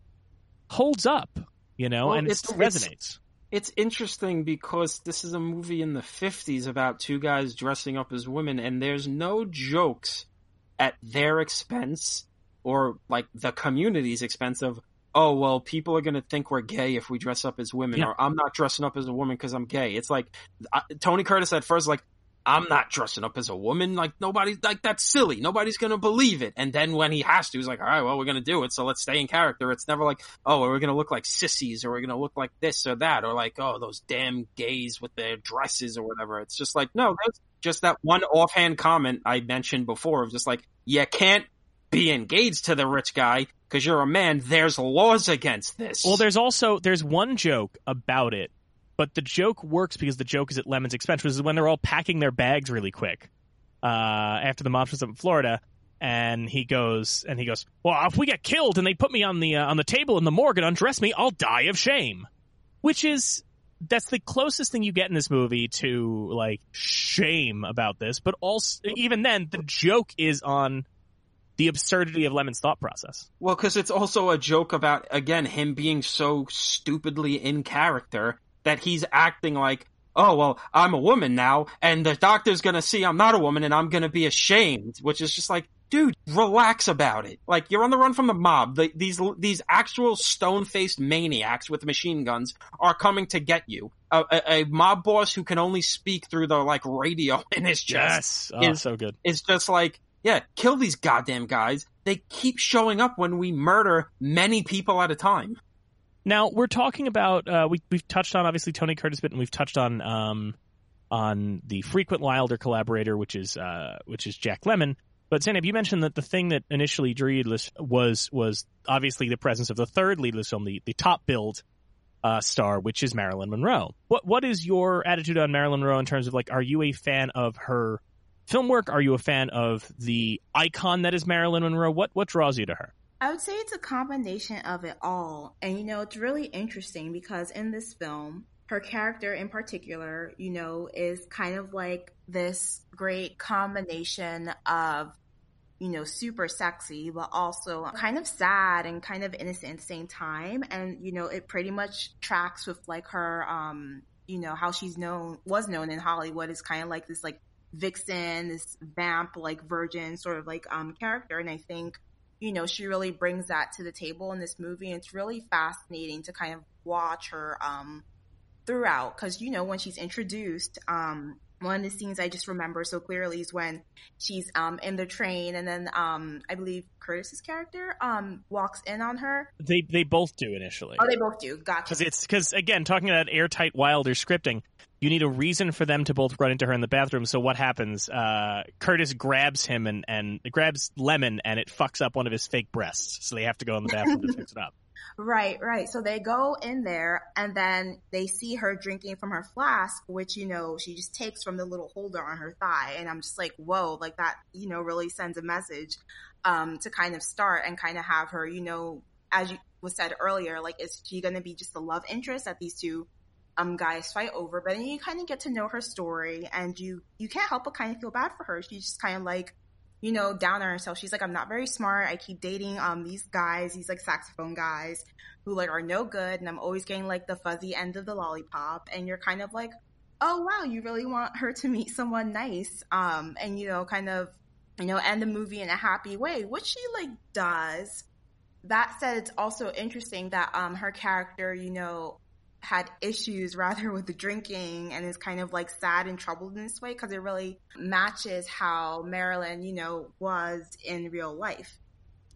holds up, you know, well, and it still resonates. It's, it's interesting because this is a movie in the fifties about two guys dressing up as women, and there's no jokes at their expense or like the community's expense of, oh, well, people are going to think we're gay if we dress up as women, yeah. or I'm not dressing up as a woman because I'm gay. It's like I, Tony Curtis at first, like, I'm not dressing up as a woman. Like, nobody's like, that's silly. Nobody's going to believe it. And then when he has to, he's like, all right, well, we're going to do it. So let's stay in character. It's never like, oh, we're going to look like sissies or we're going to look like this or that, or like, oh, those damn gays with their dresses or whatever. It's just like, no, that's just that one offhand comment I mentioned before of just like, you can't be engaged to the rich guy because you're a man. There's laws against this. Well, there's also there's one joke about it, but the joke works because the joke is at Lemmon's expense, which is when they're all packing their bags really quick uh, after the mobsters up in Florida, and he goes and he goes, well, if we get killed and they put me on the uh, on the table in the morgue and undress me, I'll die of shame, which is that's the closest thing you get in this movie to like shame about this. But also, even then, the joke is on the absurdity of Lemmon's thought process. Well, because it's also a joke about, again, him being so stupidly in character that he's acting like, oh, well, I'm a woman now, and the doctor's going to see I'm not a woman, and I'm going to be ashamed, which is just like, dude, relax about it. Like, you're on the run from the mob. The, these these actual stone-faced maniacs with machine guns are coming to get you. A, a, a mob boss who can only speak through the, like, radio in his chest. Yes, oh, is, so good. It's just like, yeah, kill these goddamn guys. They keep showing up when we murder many people at a time. Now, we're talking about, uh, we, we've touched on, obviously, Tony Curtis bit, and we've touched on um, on the frequent Wilder collaborator, which is uh, which is Jack Lemmon. But, Zainab, you mentioned that the thing that initially drew you to this was, was obviously the presence of the third lead in this film, the, the top-billed uh, star, which is Marilyn Monroe. What What is your attitude on Marilyn Monroe in terms of, like, are you a fan of her film work? Are you a fan of the icon that is Marilyn Monroe? What what draws you to her? I would say it's a combination of it all. And, you know, it's really interesting because in this film, her character in particular, you know, is kind of like this great combination of, you know, super sexy, but also kind of sad and kind of innocent at the same time. And, you know, it pretty much tracks with like her, um, you know, how she's known, was known in Hollywood is kind of like this, like, vixen, this vamp, like virgin sort of like um character. And I think, you know, she really brings that to the table in this movie, and it's really fascinating to kind of watch her um throughout, because, you know, when she's introduced, um one of the scenes I just remember so clearly is when she's um in the train, and then um I believe Curtis's character um walks in on her. They they both do initially. Oh, they both do. Gotcha. Because it's because again, talking about airtight Wilder scripting, you need a reason for them to both run into her in the bathroom. So what happens? Uh, Curtis grabs him and and grabs Lemon, and it fucks up one of his fake breasts. So they have to go in the bathroom to fix it up. Right, right. So they go in there, and then they see her drinking from her flask, which, you know, she just takes from the little holder on her thigh. And I'm just like, whoa, like that, you know, really sends a message um, to kind of start and kind of have her, you know, as you was said earlier, like, is she going to be just a love interest that these two um, guys fight over? But then you kind of get to know her story, and you, you can't help but kind of feel bad for her. She's just kind of like, you know, down on herself. She's like, I'm not very smart. I keep dating um these guys, these like saxophone guys who like are no good, and I'm always getting like the fuzzy end of the lollipop. And you're kind of like, oh wow, you really want her to meet someone nice, um, and you know, kind of, you know, end the movie in a happy way, which she like does. That said, it's also interesting that um her character, you know, had issues rather with the drinking, and is kind of like sad and troubled in this way, because it really matches how Marilyn, you know, was in real life.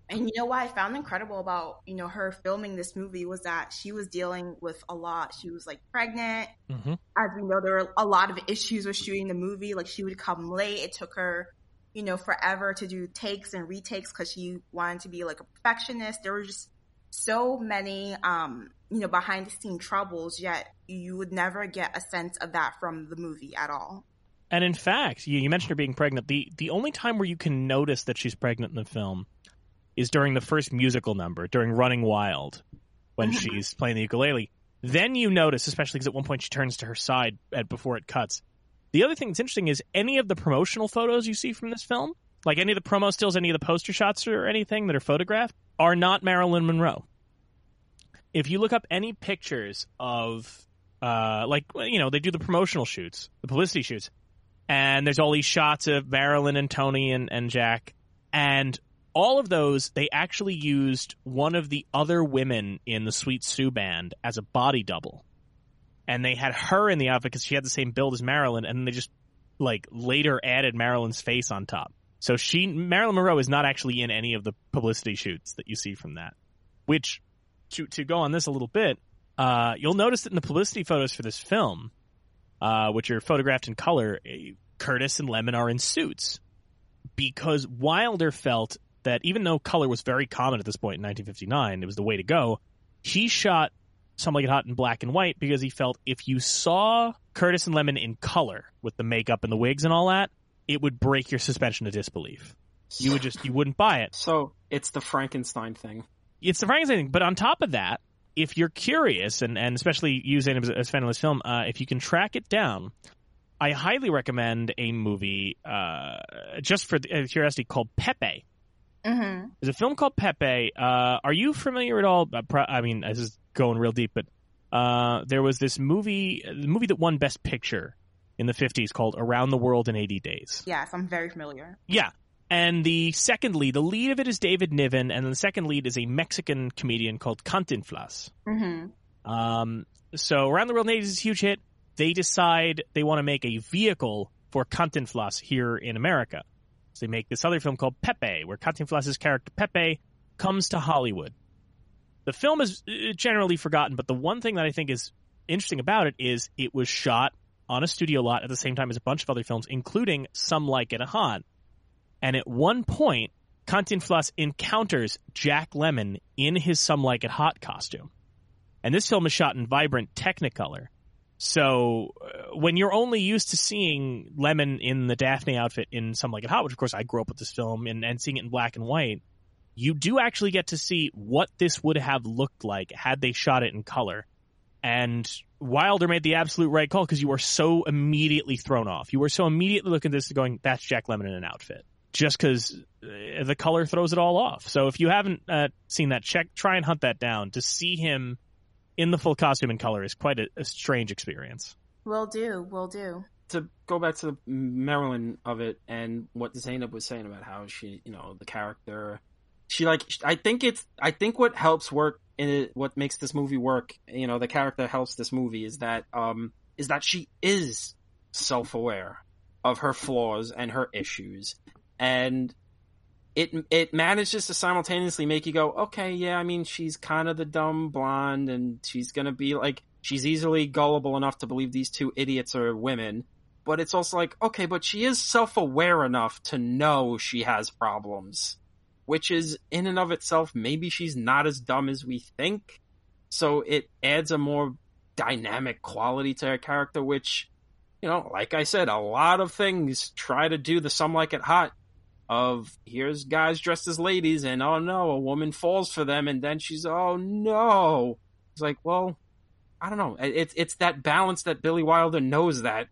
And you know what I found incredible about, you know, her filming this movie was that she was dealing with a lot. She was like pregnant. Mm-hmm. As we know, there were a lot of issues with shooting the movie. Like, she would come late. It took her, you know, forever to do takes and retakes because she wanted to be like a perfectionist. There were just so many, um, you know, behind the scene troubles, yet you would never get a sense of that from the movie at all. And in fact, you, you mentioned her being pregnant. The the only time where you can notice that she's pregnant in the film is during the first musical number, during Running Wild, when she's playing the ukulele. Then you notice, especially because at one point she turns to her side at, before it cuts. The other thing that's interesting is any of the promotional photos you see from this film, like any of the promo stills, any of the poster shots or anything that are photographed, are not Marilyn Monroe. If you look up any pictures of, uh, like, you know, they do the promotional shoots, the publicity shoots, and there's all these shots of Marilyn and Tony and, and Jack, and all of those, they actually used one of the other women in the Sweet Sue band as a body double. And they had her in the outfit because she had the same build as Marilyn, and they just, like, later added Marilyn's face on top. So she, Marilyn Monroe is not actually in any of the publicity shoots that you see from that. Which, to to go on this a little bit, uh, you'll notice that in the publicity photos for this film, uh, which are photographed in color, Curtis and Lemmon are in suits. Because Wilder felt that even though color was very common at this point in nineteen fifty-nine, it was the way to go, he shot Some Like It Hot in black and white because he felt if you saw Curtis and Lemmon in color with the makeup and the wigs and all that, it would break your suspension of disbelief. You would just, you wouldn't buy it. So it's the Frankenstein thing. It's the Frankenstein thing. But on top of that, if you're curious, and, and especially using it as a fan of this film, uh, if you can track it down, I highly recommend a movie uh, just for the, uh, curiosity called Pepe. Mm-hmm. There's a film called Pepe. Uh, are you familiar at all? Uh, pro- I mean, this is going real deep, but uh, there was this movie, the movie that won Best Picture in the fifties called Around the World in eighty days. Yes, I'm very familiar. Yeah. And the second lead, the lead of it is David Niven, and the second lead is a Mexican comedian called Cantinflas. Mm-hmm. Um, so Around the World in eighty days is a huge hit. They decide they want to make a vehicle for Cantinflas here in America. So they make this other film called Pepe, where Cantinflas' character Pepe comes to Hollywood. The film is generally forgotten, but the one thing that I think is interesting about it is it was shot on a studio lot at the same time as a bunch of other films, including Some Like It Hot. And at one point, Cantinflas encounters Jack Lemmon in his Some Like It Hot costume. And this film is shot in vibrant Technicolor. So uh, when you're only used to seeing Lemmon in the Daphne outfit in Some Like It Hot, which of course I grew up with this film and, and seeing it in black and white, you do actually get to see what this would have looked like had they shot it in color. And Wilder made the absolute right call because you were so immediately thrown off. You were so immediately looking at this and going, that's Jack Lemmon in an outfit, just because uh, the color throws it all off. So if you haven't uh, seen that, check, try and hunt that down. To see him in the full costume and color is quite a, a strange experience. Will do, will do. To go back to the Marilyn of it and what Zainab was saying about how she, you know, the character, she like, I think it's, I think what helps work in it, what makes this movie work, you know, the character helps this movie is that, um, is that she is self-aware of her flaws and her issues. And It it manages to simultaneously make you go, okay, yeah, I mean, she's kind of the dumb blonde, and she's going to be like, she's easily gullible enough to believe these two idiots are women. But it's also like, okay, but she is self-aware enough to know she has problems, which is in and of itself, maybe she's not as dumb as we think. So it adds a more dynamic quality to her character, which, you know, like I said, a lot of things try to do the Some Like It Hot of here's guys dressed as ladies and oh no, a woman falls for them and then she's oh no. It's like, well, I don't know. It's it's that balance that Billy Wilder knows that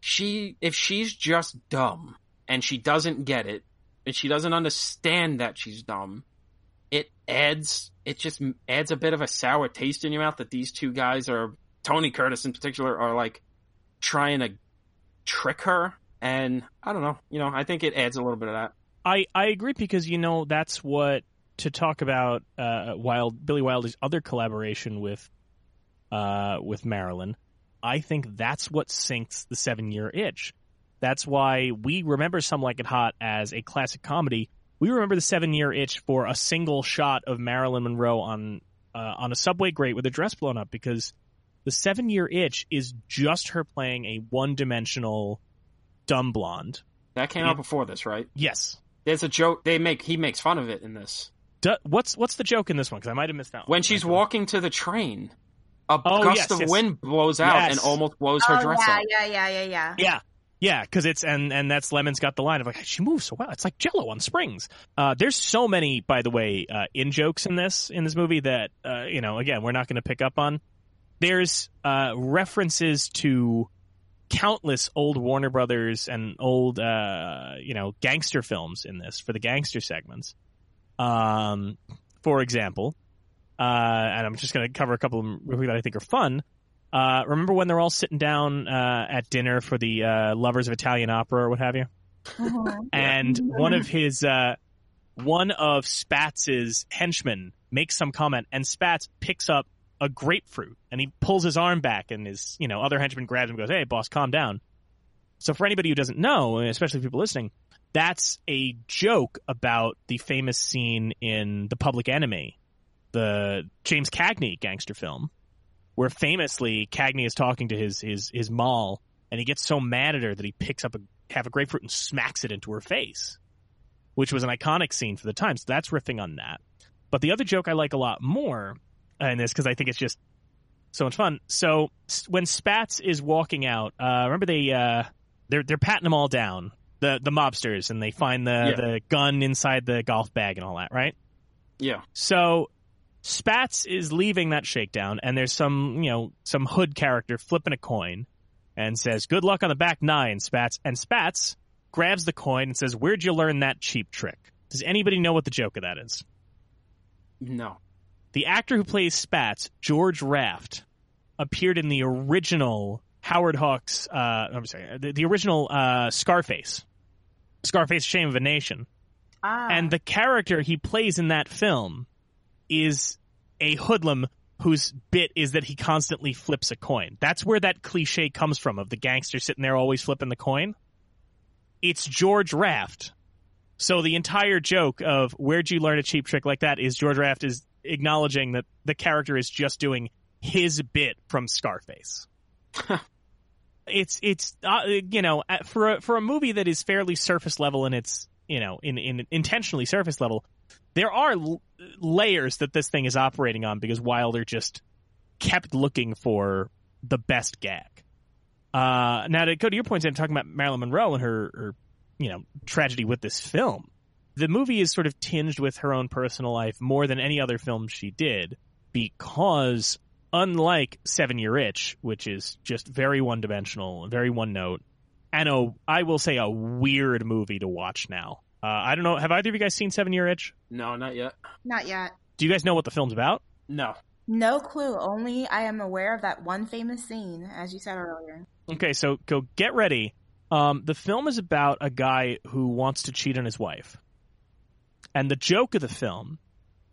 she if she's just dumb and she doesn't get it and she doesn't understand that she's dumb, it adds it just adds a bit of a sour taste in your mouth that these two guys are, Tony Curtis in particular, are like trying to trick her. And I don't know, you know, I think it adds a little bit of that. I, I agree because, you know, that's what to talk about uh, Wild Billy Wilder's other collaboration with uh, with Marilyn. I think that's what sinks the seven year itch. That's why we remember Some Like It Hot as a classic comedy. We remember the seven year itch for a single shot of Marilyn Monroe on uh, on a subway grate with her dress blown up, because the seven year itch is just her playing a one dimensional dumb blonde. That came out before this, right? Yes. There's a joke they make. He makes fun of it in this. Do, what's what's the joke in this one? Because I might have missed that one. When she's walking to the train, a oh, gust yes, of yes. wind blows out yes. and almost blows oh, her dress yeah, up. Yeah, yeah, yeah, yeah, yeah. Yeah, because it's and and that's Lemmon's got the line of like, she moves so well. It's like Jell-O on springs. Uh, there's so many, by the way, uh, in jokes in this in this movie that uh, you know, again, we're not going to pick up on. There's uh, references to countless old Warner Brothers and old uh, you know gangster films in this for the gangster segments. Um, for example, uh, and I'm just going to cover a couple of them really that I think are fun. Uh, remember when they're all sitting down uh, at dinner for the uh, Lovers of Italian Opera or what have you? Uh-huh. And one of his, uh, one of Spatz's henchmen makes some comment, and Spatz picks up a grapefruit, and he pulls his arm back, and his, you know, other henchman grabs him and goes, "Hey, boss, calm down." So for anybody who doesn't know, especially people listening, that's a joke about the famous scene in The Public Enemy, the James Cagney gangster film, where famously Cagney is talking to his his his moll, and he gets so mad at her that he picks up a half a grapefruit and smacks it into her face, which was an iconic scene for the time. So that's riffing on that. But the other joke I like a lot more in this, because I think it's just so much fun. So when Spatz is walking out, uh, remember they uh, they're they're patting them all down, the the mobsters, and they find the yeah. the gun inside the golf bag and all that, right? Yeah. So Spatz is leaving that shakedown, and there's some, you know, some hood character flipping a coin and says, "Good luck on the back nine, Spatz." And Spatz grabs the coin and says, "Where'd you learn that cheap trick?" Does anybody know what the joke of that is? No. The actor who plays Spatz, George Raft, appeared in the original Howard Hawks, uh, I'm sorry, the, the original uh, Scarface. Scarface, Shame of a Nation. Ah. And the character he plays in that film is a hoodlum whose bit is that he constantly flips a coin. That's where that cliche comes from, of the gangster sitting there always flipping the coin. It's George Raft. So the entire joke of "where'd you learn a cheap trick like that" is George Raft is acknowledging that the character is just doing his bit from Scarface. it's, it's uh, you know, for a, for a movie that is fairly surface level in its, you know, in, in intentionally surface level, there are l- layers that this thing is operating on, because Wilder just kept looking for the best gag. Uh, now, to go to your point, I'm talking about Marilyn Monroe and her, her, you know, tragedy with this film. The movie is sort of tinged with her own personal life more than any other film she did, because unlike Seven Year Itch, which is just very one-dimensional, very one-note, and a, I will say a weird movie to watch now. Uh, I don't know. Have either of you guys seen Seven Year Itch? No, not yet. Not yet. Do you guys know what the film's about? No. No clue. Only I am aware of that one famous scene, as you said earlier. Okay, so go get ready. Um, the film is about a guy who wants to cheat on his wife. And the joke of the film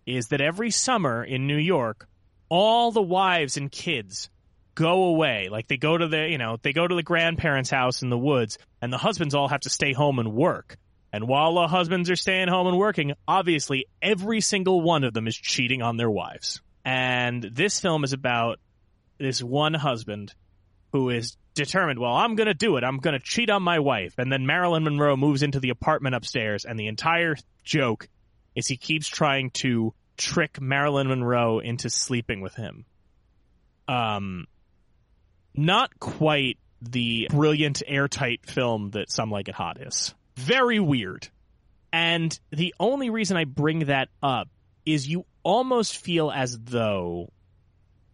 is that every summer in New York, all the wives and kids go away. Like, they go to the, you know, they go to the grandparents' house in the woods, and the husbands all have to stay home and work. And while the husbands are staying home and working, obviously every single one of them is cheating on their wives. And this film is about this one husband who is determined, well, I'm going to do it. I'm going to cheat on my wife. And then Marilyn Monroe moves into the apartment upstairs, and the entire joke is he keeps trying to trick Marilyn Monroe into sleeping with him. Um, not quite the brilliant, airtight film that Some Like It Hot is. Very weird. And the only reason I bring that up is you almost feel as though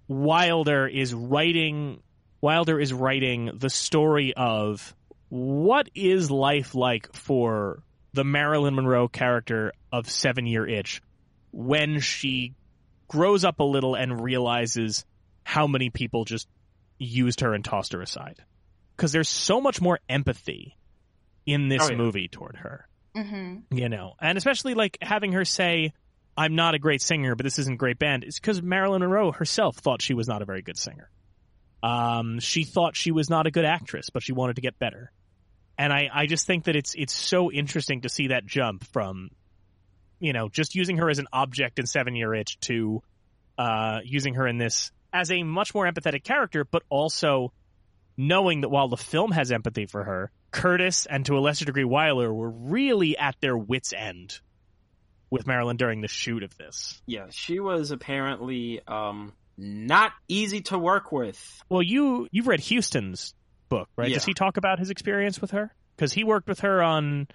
Wilder is writing Wilder is writing the story of what is life like for the Marilyn Monroe character of Seven Year Itch when she grows up a little and realizes how many people just used her and tossed her aside. Because there's so much more empathy in this oh, yeah. movie toward her. Mm-hmm. You know, and especially like having her say, "I'm not a great singer, but this isn't a great band," is because Marilyn Monroe herself thought she was not a very good singer. Um, she thought she was not a good actress, but she wanted to get better. And I, I just think that it's it's so interesting to see that jump from, you know, just using her as an object in Seven Year Itch to uh, using her in this as a much more empathetic character, but also knowing that while the film has empathy for her, Curtis and to a lesser degree Wilder were really at their wits' end with Marilyn during the shoot of this. Yeah, she was apparently um, not easy to work with. Well, you, you've read Houston's book, right? Yeah. Does he talk about his experience with her? Because he worked with her on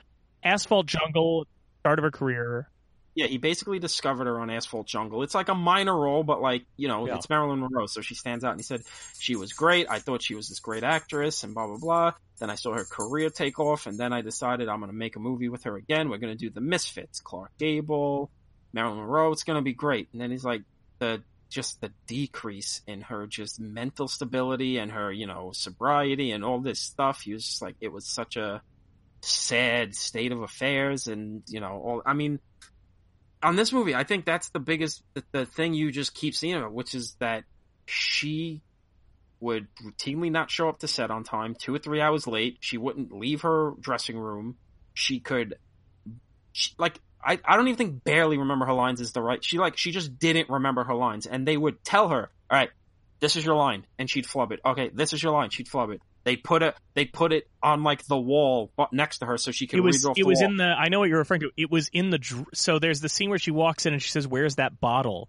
Asphalt Jungle at the start of her career. Yeah, he basically discovered her on Asphalt Jungle. It's like a minor role, but like, you know, yeah. it's Marilyn Monroe, so she stands out. And he said, she was great. I thought she was this great actress and blah, blah, blah. Then I saw her career take off, and then I decided I'm going to make a movie with her again. We're going to do The Misfits, Clark Gable, Marilyn Monroe. It's going to be great. And then he's like, the just the decrease in her just mental stability and her, you know, sobriety and all this stuff. He was just like, it was such a sad state of affairs and, you know, all. I mean... on this movie, I think that's the biggest the, the thing you just keep seeing of it, which is that she would routinely not show up to set on time, two or three hours late. She wouldn't leave her dressing room. She could, she, like, I, I don't even think barely remember her lines is the right. She like she just didn't remember her lines, and they would tell her, "All right, this is your line," and she'd flub it. Okay, this is your line, she'd flub it. They put it. They put it on like the wall next to her, so she could. It was. Read it, off it the was wall. in the. I know what you're referring to. It was in the. So there's the scene where she walks in and she says, "Where's that bottle?"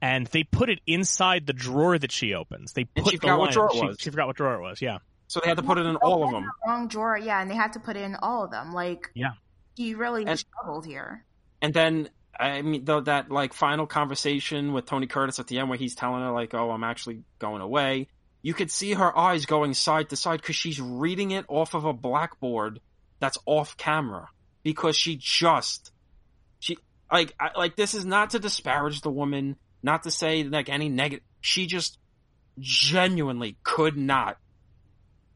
And they put it inside the drawer that she opens. They put. And she the forgot line. what drawer she, it was. She forgot what drawer it was. Yeah. So they had to put it in all of them. Wrong drawer. Yeah, and they had to put it in all of them. Like. Yeah. He really and, struggled here. And then. I mean, though, that like final conversation with Tony Curtis at the end where he's telling her like, oh, I'm actually going away. You could see her eyes going side to side because she's reading it off of a blackboard that's off camera because she just, she like, I, like this is not to disparage the woman, not to say like any negative. She just genuinely could not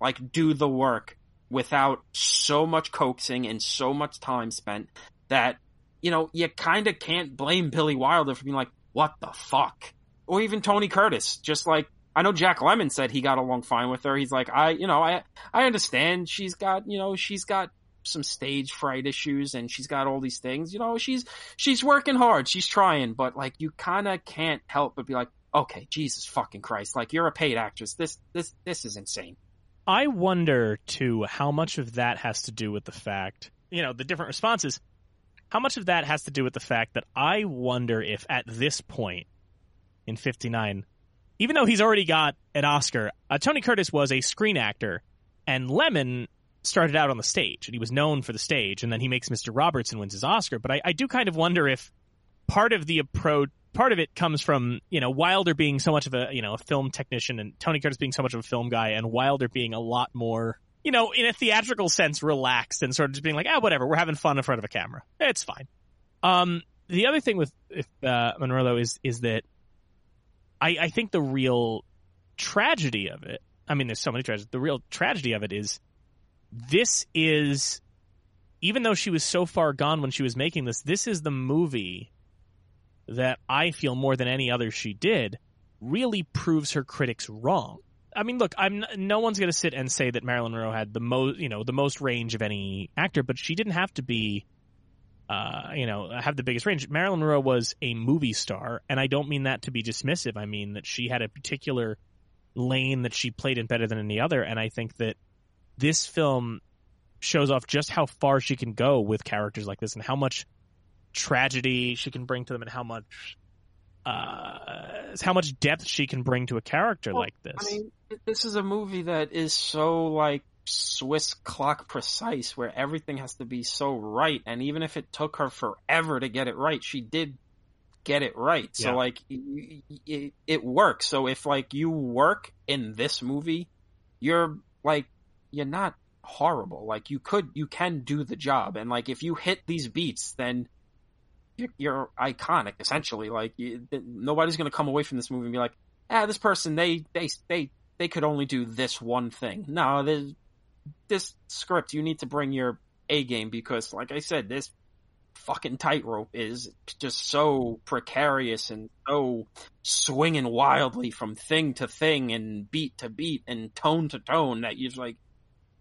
like do the work without so much coaxing and so much time spent that, you know, you kind of can't blame Billy Wilder for being like, what the fuck? Or even Tony Curtis, just like, I know Jack Lemmon said he got along fine with her. He's like, I, you know, I, I understand she's got, you know, she's got some stage fright issues and she's got all these things, you know, she's, she's working hard. She's trying, but like, you kind of can't help but be like, okay, Jesus fucking Christ. Like, you're a paid actress. This, this, this is insane. I wonder too, how much of that has to do with the fact, you know, the different responses. How much of that has to do with the fact that I wonder if at this point in fifty-nine, even though he's already got an Oscar, uh, Tony Curtis was a screen actor, and Lemmon started out on the stage, and he was known for the stage, and then he makes Mister Roberts and wins his Oscar. But I, I do kind of wonder if part of the approach, part of it comes from, you know, Wilder being so much of a, you know, a film technician, and Tony Curtis being so much of a film guy, and Wilder being a lot more, you know, in a theatrical sense, relaxed and sort of just being like, ah, whatever, we're having fun in front of a camera. It's fine. Um, the other thing with if, uh, Monroe is, is that I, I think the real tragedy of it, I mean, there's so many tragedies. The real tragedy of it is this is, even though she was so far gone when she was making this, this is the movie that I feel more than any other she did really proves her critics wrong. I mean, look, I'm no one's going to sit and say that Marilyn Monroe had the most, you know, the most range of any actor, but she didn't have to be, uh, you know, have the biggest range. Marilyn Monroe was a movie star, and I don't mean that to be dismissive. I mean that she had a particular lane that she played in better than any other, and I think that this film shows off just how far she can go with characters like this and how much tragedy she can bring to them and how much... Uh, how much depth she can bring to a character well, like this. I mean, this is a movie that is so like Swiss clock precise, where everything has to be so right. And even if it took her forever to get it right, she did get it right. Yeah. So like it, it, it works. So if like you work in this movie, you're like you're not horrible. Like you could you can do the job. And like if you hit these beats, then you're iconic, essentially. Like you, nobody's going to come away from this movie and be like, "Ah, this person they they they they could only do this one thing." No, this, this script you need to bring your A game because, like I said, this fucking tightrope is just so precarious and so swinging wildly from thing to thing and beat to beat and tone to tone that you're like,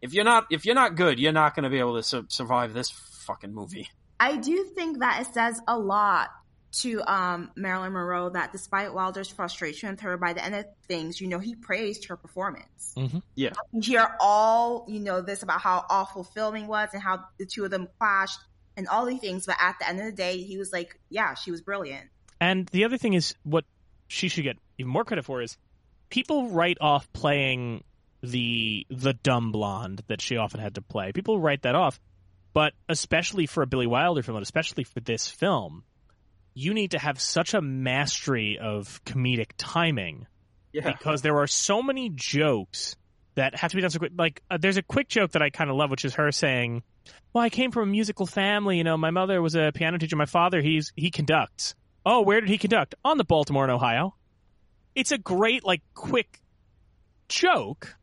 if you're not if you're not good, you're not going to be able to su- survive this fucking movie. I do think that it says a lot to um, Marilyn Monroe that despite Wilder's frustration with her, by the end of things, you know, he praised her performance. Mm-hmm. Yeah. You hear all, you know, this about how awful filming was and how the two of them clashed and all these things. But at the end of the day, he was like, yeah, she was brilliant. And the other thing is what she should get even more credit for is people write off playing the the dumb blonde that she often had to play. People write that off, but especially for a Billy Wilder film, and especially for this film, you need to have such a mastery of comedic timing, yeah. because there are so many jokes that have to be done so quick. Like, uh, there's a quick joke that I kind of love, which is her saying, well, I came from a musical family. You know, my mother was a piano teacher. My father, he's he conducts. Oh, where did he conduct? On the Baltimore and Ohio. It's a great, like, quick joke.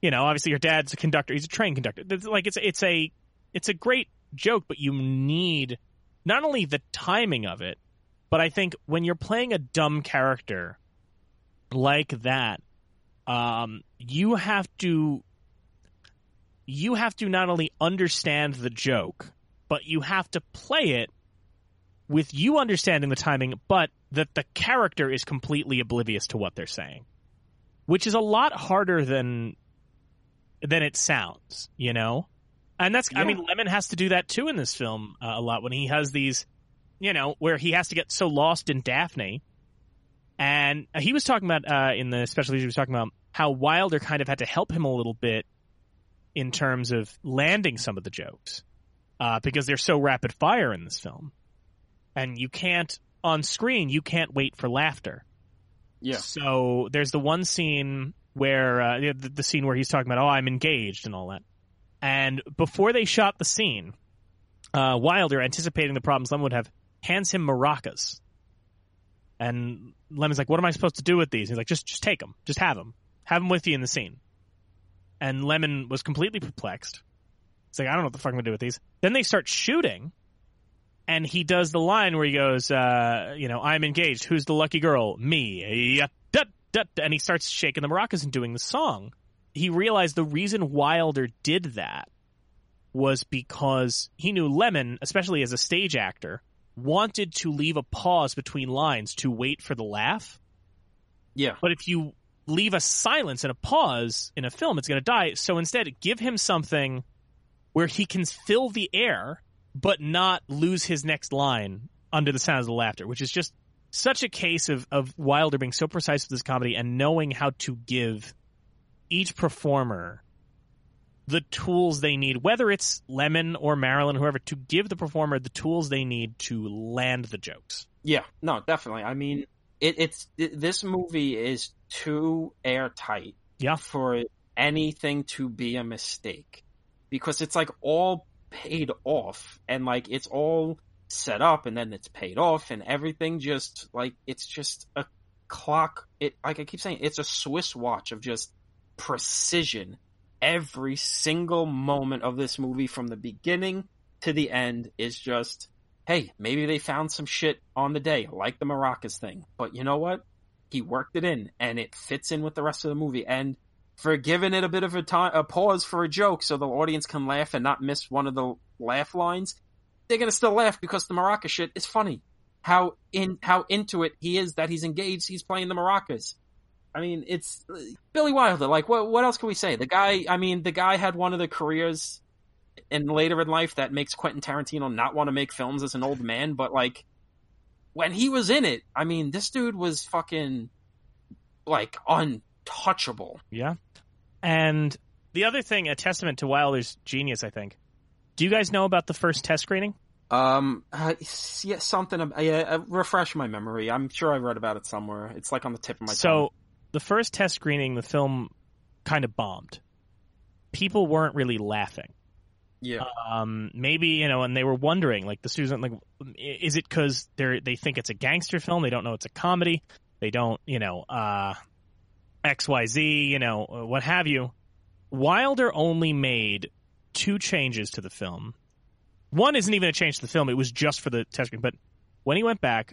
You know, obviously your dad's a conductor. He's a train conductor. Like, it's it's a it's a great joke, but you need not only the timing of it, but I think when you're playing a dumb character like that, um, you have to you have to not only understand the joke, but you have to play it with you understanding the timing, but that the character is completely oblivious to what they're saying, which is a lot harder than than it sounds, you know? And that's, yeah. I mean, Lemmon has to do that too in this film uh, a lot when he has these, you know, where he has to get so lost in Daphne. And he was talking about, uh, in the special feature, he was talking about how Wilder kind of had to help him a little bit in terms of landing some of the jokes uh, because they're so rapid fire in this film. And you can't, on screen, you can't wait for laughter. Yeah. So there's the one scene where, uh, the, the scene where he's talking about, oh, I'm engaged and all that. And before they shot the scene, uh, Wilder, anticipating the problems Lemmon would have, hands him maracas. And Lemmon's like, what am I supposed to do with these? And he's like, just just take them. Just have them. Have them with you in the scene. And Lemmon was completely perplexed. He's like, I don't know what the fuck I'm going to do with these. Then they start shooting. And he does the line where he goes, uh, you know, I'm engaged. Who's the lucky girl? Me. And he starts shaking the maracas and doing the song. He realized the reason Wilder did that was because he knew Lemmon, especially as a stage actor, wanted to leave a pause between lines to wait for the laugh. Yeah. But if you leave a silence and a pause in a film, it's going to die. So instead, give him something where he can fill the air but not lose his next line under the sound of the laughter, which is just such a case of, of Wilder being so precise with his comedy and knowing how to give each performer the tools they need, whether it's Lemmon or Marilyn, whoever, to give the performer the tools they need to land the jokes. Yeah, no, definitely. I mean, it, it's it, this movie is too airtight yeah. for anything to be a mistake because it's like all paid off and like it's all set up and then it's paid off and everything just like it's just a clock it like I keep saying it's a Swiss watch of just precision. Every single moment of this movie from the beginning to the end is just, hey, maybe they found some shit on the day like the maracas thing, but you know what, he worked it in and it fits in with the rest of the movie and for giving it a bit of a time, a pause for a joke so the audience can laugh and not miss one of the laugh lines, they're going to still laugh because the maraca shit is funny. How in how into it he is that he's engaged, he's playing the maracas. I mean, it's Billy Wilder. Like, what what else can we say? The guy, I mean, the guy had one of the careers in later in life that makes Quentin Tarantino not want to make films as an old man, but like, when he was in it, I mean, this dude was fucking, like, on... touchable. Yeah. And the other thing, a testament to Wilder's genius, I think. Do you guys know about the first test screening? Um, uh, yeah, something. Uh, uh, refresh my memory. I'm sure I read about it somewhere. It's like on the tip of my tongue. So the first test screening, the film kind of bombed. People weren't really laughing. Yeah. Um, maybe, you know, and they were wondering, like the Susan, like, is it because they're they think it's a gangster film? They don't know it's a comedy. They don't, you know, uh. X Y Z, you know, what have you. Wilder only made two changes to the film. One isn't even a change to the film. It was just for the test screen. But when he went back,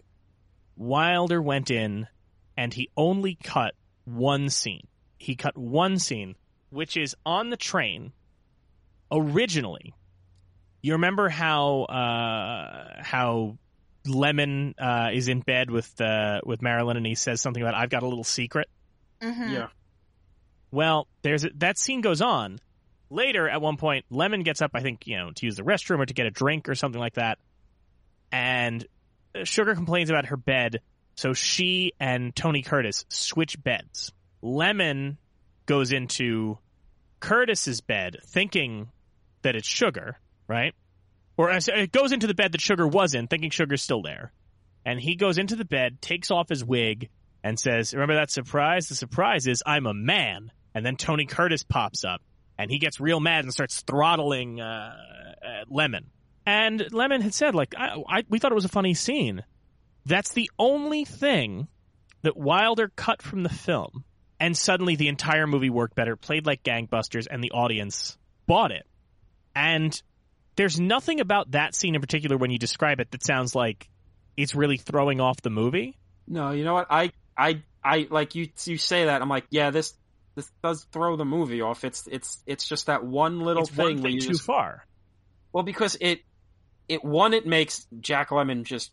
Wilder went in and he only cut one scene. He cut one scene, which is on the train. Originally, you remember how uh, how Lemmon uh, is in bed with uh, with Marilyn and he says something about, I've got a little secret. Mm-hmm. Yeah. Well, there's a, that scene goes on. Later, at one point, Lemmon gets up, I think, you know, to use the restroom or to get a drink or something like that. And Sugar complains about her bed, so she and Tony Curtis switch beds. Lemmon goes into Curtis's bed thinking that it's Sugar, right? Or it goes into the bed that Sugar was in, thinking Sugar's still there. And he goes into the bed, takes off his wig, and says, remember that surprise? The surprise is, I'm a man. And then Tony Curtis pops up, and he gets real mad and starts throttling uh, uh, Lemmon. And Lemmon had said, like, I, I, we thought it was a funny scene. That's the only thing that Wilder cut from the film. And suddenly the entire movie worked better, played like gangbusters, and the audience bought it. And there's nothing about that scene in particular when you describe it that sounds like it's really throwing off the movie. No, you know what? I, I, I like you. You say that, I'm like, yeah, this this does throw the movie off. It's it's it's just that one little it's thing. One thing where you too just, far. Well, because it it one it makes Jack Lemmon just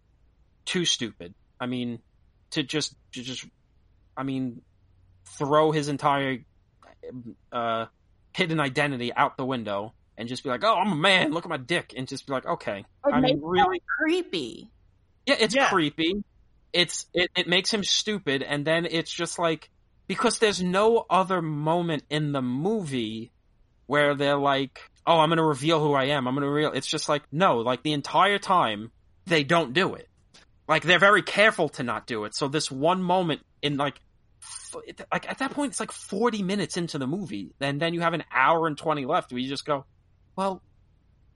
too stupid. I mean, to just to just, I mean, throw his entire uh, hidden identity out the window and just be like, oh, I'm a man. Look at my dick, and just be like, okay. It I mean, really creepy. Yeah, it's yeah. creepy. It's it, it makes him stupid, and then it's just like, because there's no other moment in the movie where they're like, oh, I'm going to reveal who I am. I'm going to reveal. It's just like, no, like the entire time they don't do it. Like they're very careful to not do it. So this one moment in like, like at that point, it's like forty minutes into the movie, and then you have an hour and twenty left where you just go, well,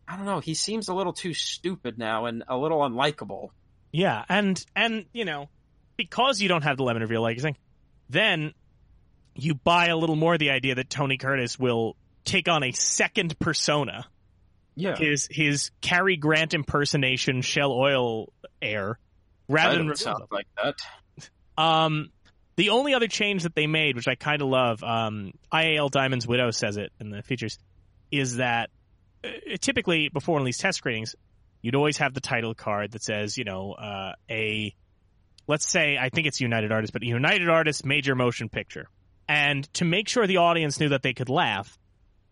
I don't know. He seems a little too stupid now and a little unlikable. Yeah, and, and you know, because you don't have the Lemmon reveal, like you're saying, then you buy a little more the idea that Tony Curtis will take on a second persona. Yeah. His his Cary Grant impersonation, Shell Oil air, rather than sound like that. Um, the only other change that they made, which I kind of love, um, I A L Diamond's widow says it in the features, is that uh, typically before one of these test screenings, you'd always have the title card that says, you know, uh, a, let's say, I think it's United Artists, but United Artists major motion picture. And to make sure the audience knew that they could laugh,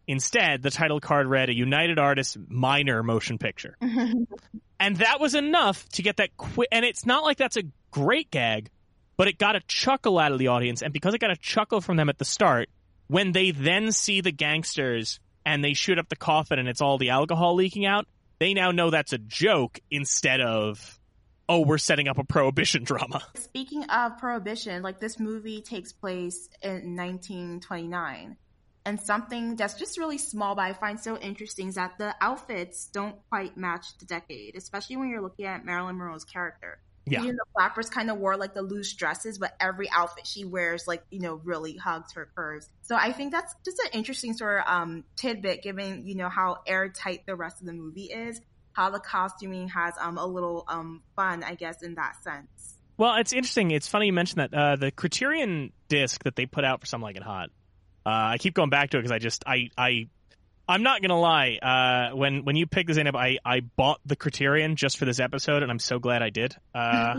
instead, the title card read a United Artists minor motion picture. And that was enough to get that quick. And it's not like that's a great gag, but it got a chuckle out of the audience. And because it got a chuckle from them at the start, when they then see the gangsters and they shoot up the coffin and it's all the alcohol leaking out, they now know that's a joke instead of, oh, we're setting up a prohibition drama. Speaking of prohibition, like this movie takes place in nineteen twenty-nine. And something that's just really small, but I find so interesting, is that the outfits don't quite match the decade, especially when you're looking at Marilyn Monroe's character. Yeah. Even the flappers kind of wore like the loose dresses, but every outfit she wears, like, you know, really hugs her curves. So I think that's just an interesting sort of um, tidbit, given, you know, how airtight the rest of the movie is, how the costuming has um, a little um, fun, I guess, in that sense. Well, it's interesting. It's funny you mentioned that. Uh, the Criterion disc that they put out for Some Like It Hot, uh, I keep going back to it because I just, I, I, I'm not going to lie, uh, when, when you picked this up, I, I bought the Criterion just for this episode, and I'm so glad I did. Uh,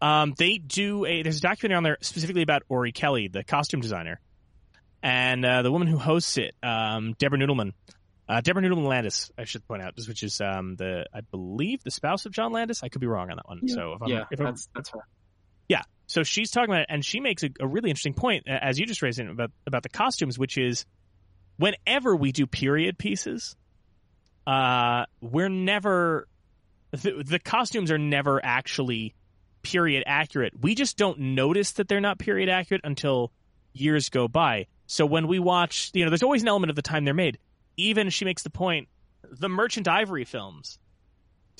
um, they do a, there's a documentary on there specifically about Orry-Kelly, the costume designer, and uh, the woman who hosts it, um, Deborah Noodleman. Uh, Deborah Noodleman Landis, I should point out, which is um, the, I believe, the spouse of John Landis. I could be wrong on that one. Yeah, so if I'm, yeah if I'm, that's, that's her. Yeah, so she's talking about it, and she makes a, a really interesting point, as you just raised it, about, about the costumes, which is, whenever we do period pieces, uh, we're never the, the costumes are never actually period accurate. We just don't notice that they're not period accurate until years go by. So when we watch, you know, there's always an element of the time they're made. Even she makes the point, the Merchant Ivory films,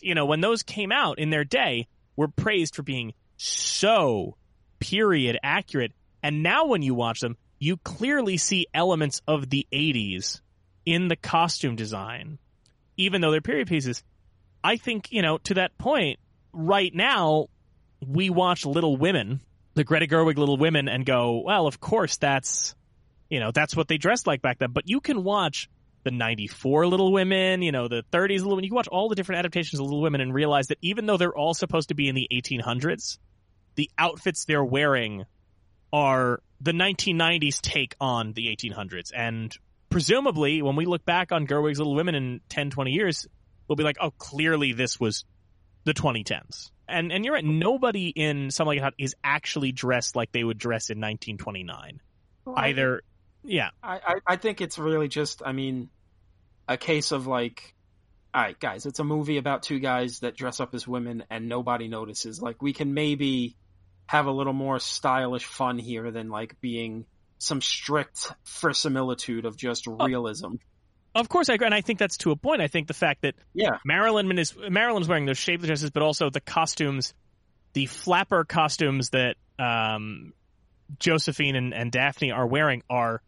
you know, when those came out in their day, were praised for being so period accurate. And now when you watch them, you clearly see elements of the eighties in the costume design, even though they're period pieces. I think, you know, to that point, right now, we watch Little Women, the Greta Gerwig Little Women, and go, well, of course, that's, you know, that's what they dressed like back then. But you can watch the ninety-four Little Women, you know, the thirties Little Women. You can watch all the different adaptations of Little Women and realize that even though they're all supposed to be in the eighteen hundreds, the outfits they're wearing are the nineteen nineties take on the eighteen hundreds. And presumably, when we look back on Gerwig's Little Women in ten, twenty years, we'll be like, oh, clearly this was the twenty tens. And and you're right, nobody in Some Like It Hot is actually dressed like they would dress in nineteen twenty-nine. Well, either Yeah. I, I, I think it's really just, I mean, a case of like, all right, guys, it's a movie about two guys that dress up as women and nobody notices. Like, we can maybe have a little more stylish fun here than like being some strict verisimilitude of just oh. realism. Of course, I agree, and I think that's to a point. I think the fact that yeah. Marilyn is Marilyn's wearing those shapeless dresses, but also the costumes, the flapper costumes that um, Josephine and, and Daphne are wearing are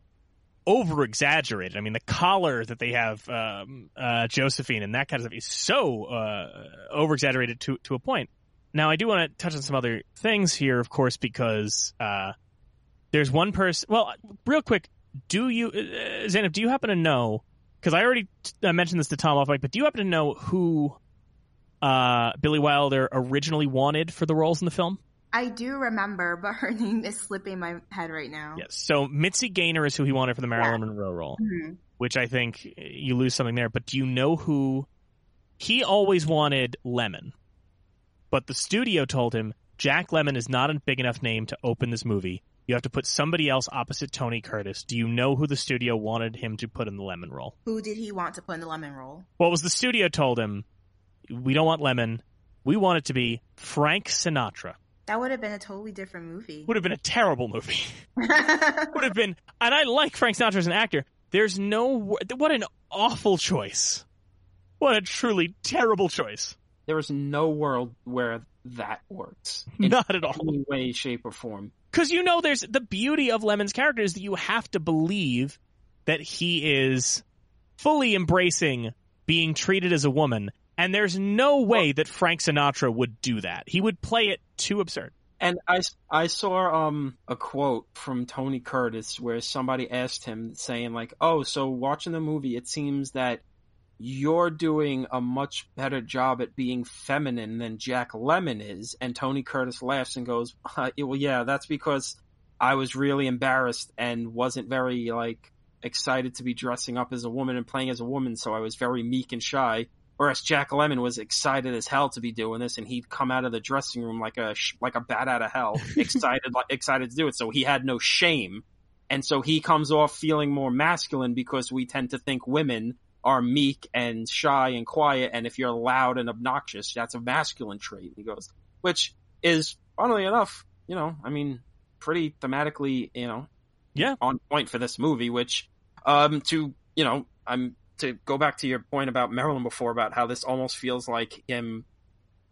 over-exaggerated. I mean, the collar that they have, um, uh, Josephine and that kind of stuff is so uh, over-exaggerated to, to a point. Now, I do want to touch on some other things here, of course, because uh, there's one person... Well, real quick, do you... Uh, Zainab, do you happen to know... Because I already t- I mentioned this to Tom off mic, but do you happen to know who uh, Billy Wilder originally wanted for the roles in the film? I do remember, but her name is slipping my head right now. Yes, so Mitzi Gaynor is who he wanted for the Marilyn yeah. Monroe role, mm-hmm. which I think you lose something there. But do you know who... He always wanted Lemmon, but the studio told him, Jack Lemmon is not a big enough name to open this movie. You have to put somebody else opposite Tony Curtis. Do you know who the studio wanted him to put in the Lemmon role? Who did he want to put in the Lemmon role? Well, it was the studio told him, we don't want Lemmon. We want it to be Frank Sinatra. That would have been a totally different movie. Would have been a terrible movie. Would have been, and I like Frank Sinatra as an actor. There's no, what an awful choice. What a truly terrible choice. There is no world where that works. In Not at all. Any way, shape, or form. Because you know, there's the beauty of Lemmon's character is that you have to believe that he is fully embracing being treated as a woman, and there's no way that Frank Sinatra would do that. He would play it too absurd. And I, I saw um, a quote from Tony Curtis where somebody asked him, saying like, "Oh, so watching the movie, it seems that you're doing a much better job at being feminine than Jack Lemmon is." And Tony Curtis laughs and goes, uh, well, yeah, that's because I was really embarrassed and wasn't very, like, excited to be dressing up as a woman and playing as a woman, so I was very meek and shy. Whereas Jack Lemmon was excited as hell to be doing this, and he'd come out of the dressing room like a like a bat out of hell, excited like, excited to do it, so he had no shame. And so he comes off feeling more masculine because we tend to think women are meek and shy and quiet, and if you're loud and obnoxious, that's a masculine trait. He goes, which is, funnily enough, you know, I mean, pretty thematically, you know, yeah, on point for this movie. Which, um, to you know, I'm to go back to your point about Marilyn before about how this almost feels like him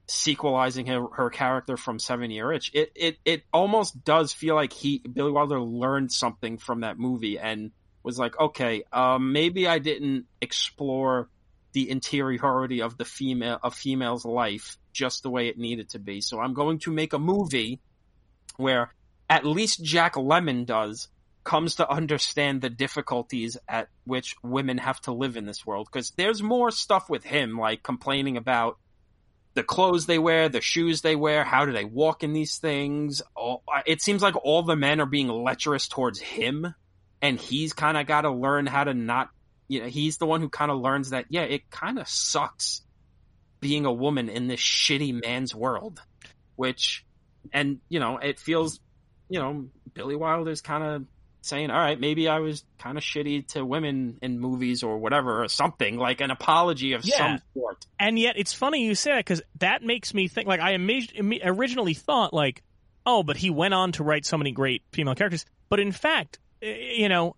sequelizing her, her character from Seven Year Itch. It it it almost does feel like he Billy Wilder learned something from that movie and was like, okay, um, maybe I didn't explore the interiority of the female of female's life just the way it needed to be. So I'm going to make a movie where at least Jack Lemmon does comes to understand the difficulties at which women have to live in this world. Because there's more stuff with him, like complaining about the clothes they wear, the shoes they wear, how do they walk in these things. All, it seems like all the men are being lecherous towards him. And he's kind of got to learn how to not, you know, he's the one who kind of learns that, yeah, it kind of sucks being a woman in this shitty man's world, which, and, you know, it feels, you know, Billy Wilder's kind of saying, all right, maybe I was kind of shitty to women in movies or whatever, or something, like an apology of yeah. some sort. And yet it's funny you say that, because that makes me think, like, I imag- originally thought, like, oh, but he went on to write so many great female characters. But in fact, you know,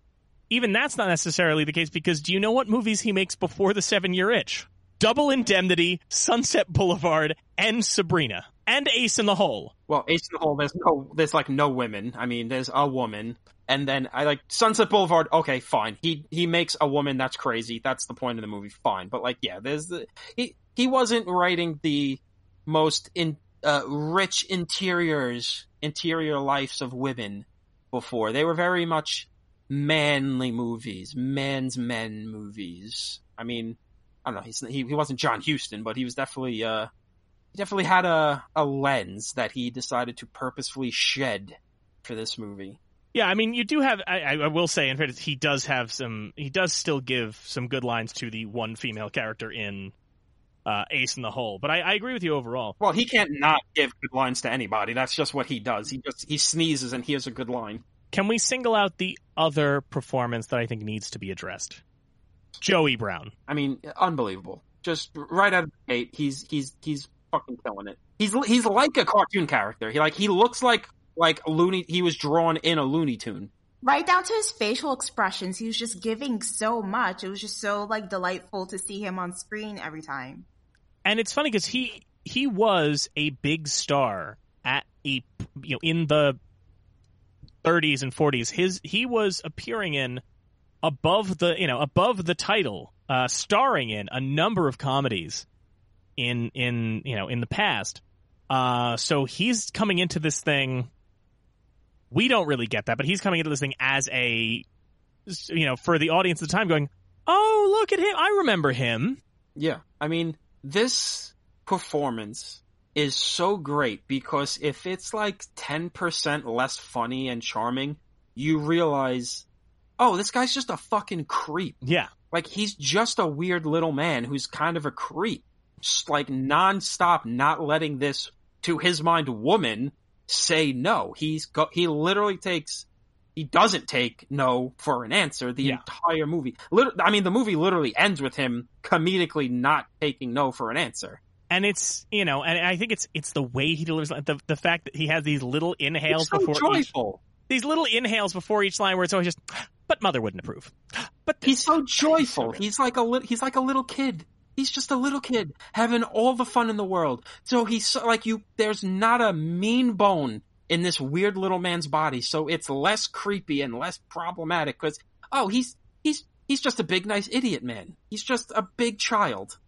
even that's not necessarily the case, because do you know what movies he makes before the Seven Year Itch? Double Indemnity, Sunset Boulevard, and Sabrina, and Ace in the Hole. Well, Ace in the Hole, there's no, there's like no women. I mean, there's a woman, and then I like Sunset Boulevard. Okay, fine. He he makes a woman. That's crazy. That's the point of the movie. Fine, but like, yeah, there's the he he wasn't writing the most in uh, rich interiors, interior lives of women. Before they were very much manly movies, man's men movies. I mean, I don't know. He's, he he wasn't John Huston, but he was definitely uh he definitely had a a lens that he decided to purposefully shed for this movie. Yeah, I mean, you do have. I, I will say, in fact, he does have some. He does still give some good lines to the one female character in Uh, Ace in the Hole, but I, I agree with you overall. Well, he can't not give good lines to anybody. That's just what he does. He just he sneezes and here's a good line. Can we single out the other performance that I think needs to be addressed? Joe E. Brown. I mean, unbelievable. Just right out of the gate, he's he's he's fucking killing it. He's he's like a cartoon character. He like he looks like like a Looney. He was drawn in a Looney Tune. Right down to his facial expressions, he was just giving so much. It was just so like delightful to see him on screen every time. And it's funny because he he was a big star at a you know in the thirties and forties. His he was appearing in. Above the, you know, above the title, uh, starring in a number of comedies in, in, you know, in the past. Uh, so he's coming into this thing. We don't really get that, but he's coming into this thing as a, you know, for the audience at the time going, oh, look at him. I remember him. Yeah. I mean, this performance is so great because if it's like ten percent less funny and charming, you realize, oh, this guy's just a fucking creep. Yeah. Like, he's just a weird little man who's kind of a creep. Just, like, nonstop not letting this, to his mind, woman say no. He's go- He literally takes... He doesn't take no for an answer the yeah. entire movie. Liter- I mean, the movie literally ends with him comedically not taking no for an answer. And it's, you know, and I think it's it's the way he delivers... The, the fact that he has these little inhales so before joyful. Each... These little inhales before each line where it's always just... But mother wouldn't approve. But this, he's so joyful. He's like a li- he's like a little kid. He's just a little kid having all the fun in the world. So he's so, like you. There's not a mean bone in this weird little man's body. So it's less creepy and less problematic because oh, he's he's he's just a big nice idiot man. He's just a big child.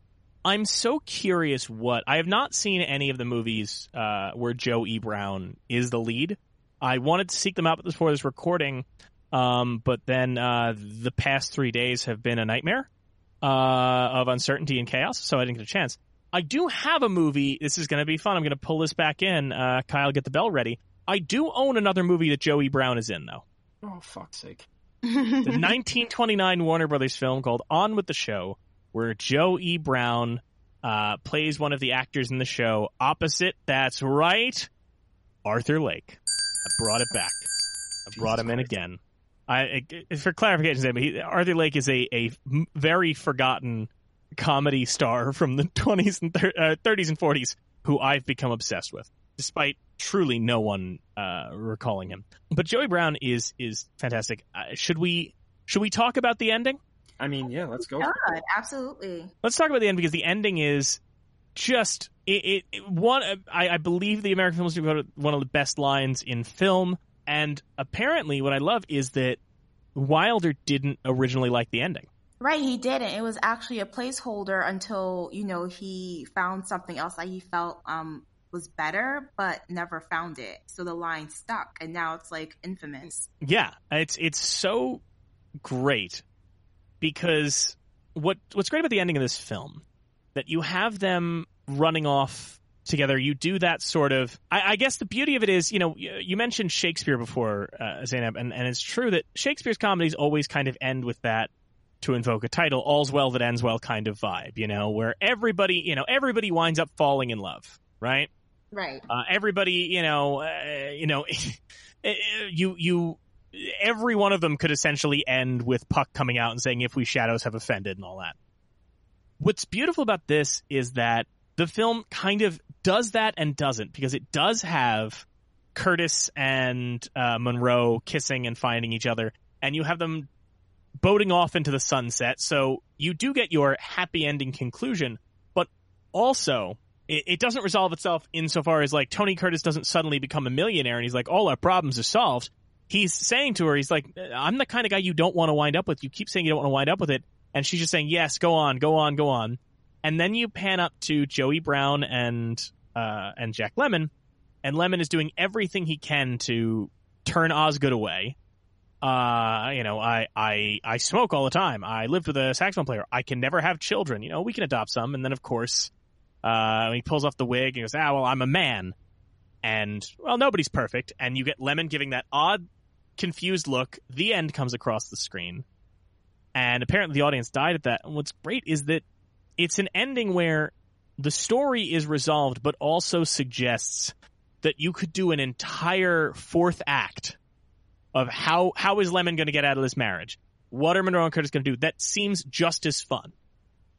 I'm so curious. What I have not seen any of the movies uh, where Joe E. Brown is the lead. I wanted to seek them out before this recording. Um, but then uh, the past three days have been a nightmare uh, of uncertainty and chaos, so I didn't get a chance. I do have a movie. This is going to be fun. I'm going to pull this back in. Uh, Kyle, get the bell ready. I do own another movie that Joe E. Brown is in, though. Oh, fuck's sake. The nineteen twenty-nine Warner Brothers film called On With the Show, where Joe E. Brown uh, plays one of the actors in the show opposite, that's right, Arthur Lake. I brought it back. I brought Jesus him in Christ. Again. I, for clarification, he, Arthur Lake is a, a very forgotten comedy star from the twenties and thir- uh, thirties and forties who I've become obsessed with, despite truly no one uh, recalling him. But Joey Brown is is fantastic. Uh, should we should we talk about the ending? I mean, yeah, let's go. God, absolutely. Let's talk about the end because the ending is just it. it, it one, I, I believe the American Film Institute wrote one of the best lines in film. And apparently what I love is that Wilder didn't originally like the ending. Right, he didn't. It was actually a placeholder until, you know, he found something else that he felt um, was better, but never found it. So the line stuck, and now it's, like, infamous. Yeah, it's it's so great because what what's great about the ending of this film, that you have them running off together, you do that sort of... I, I guess the beauty of it is, you know, you, you mentioned Shakespeare before, uh, Zainab, and, and it's true that Shakespeare's comedies always kind of end with that, to invoke a title, all's well that ends well kind of vibe, you know, where everybody, you know, everybody winds up falling in love, right? Right. Uh, everybody, you know, uh, you know, you, you, every one of them could essentially end with Puck coming out and saying, if we shadows have offended and all that. What's beautiful about this is that the film kind of does that and doesn't, because it does have Curtis and uh, Monroe kissing and finding each other, and you have them boating off into the sunset. So you do get your happy ending conclusion, but also it, it doesn't resolve itself insofar as like Tony Curtis doesn't suddenly become a millionaire and he's like, all our problems are solved. He's saying to her, he's like, I'm the kind of guy you don't want to wind up with. You keep saying you don't want to wind up with it. And she's just saying, yes, go on, go on, go on. And then you pan up to Joey Brown and uh, and Jack Lemmon, and Lemmon is doing everything he can to turn Osgood away. Uh, you know, I, I I smoke all the time. I lived with a saxophone player. I can never have children. You know, we can adopt some. And then, of course, uh, he pulls off the wig and goes, ah, well, I'm a man. And, well, nobody's perfect. And you get Lemmon giving that odd, confused look. The end comes across the screen. And apparently the audience died at that. And what's great is that it's an ending where the story is resolved, but also suggests that you could do an entire fourth act of how how is Lemmon going to get out of this marriage? What are Monroe and Curtis going to do? That seems just as fun.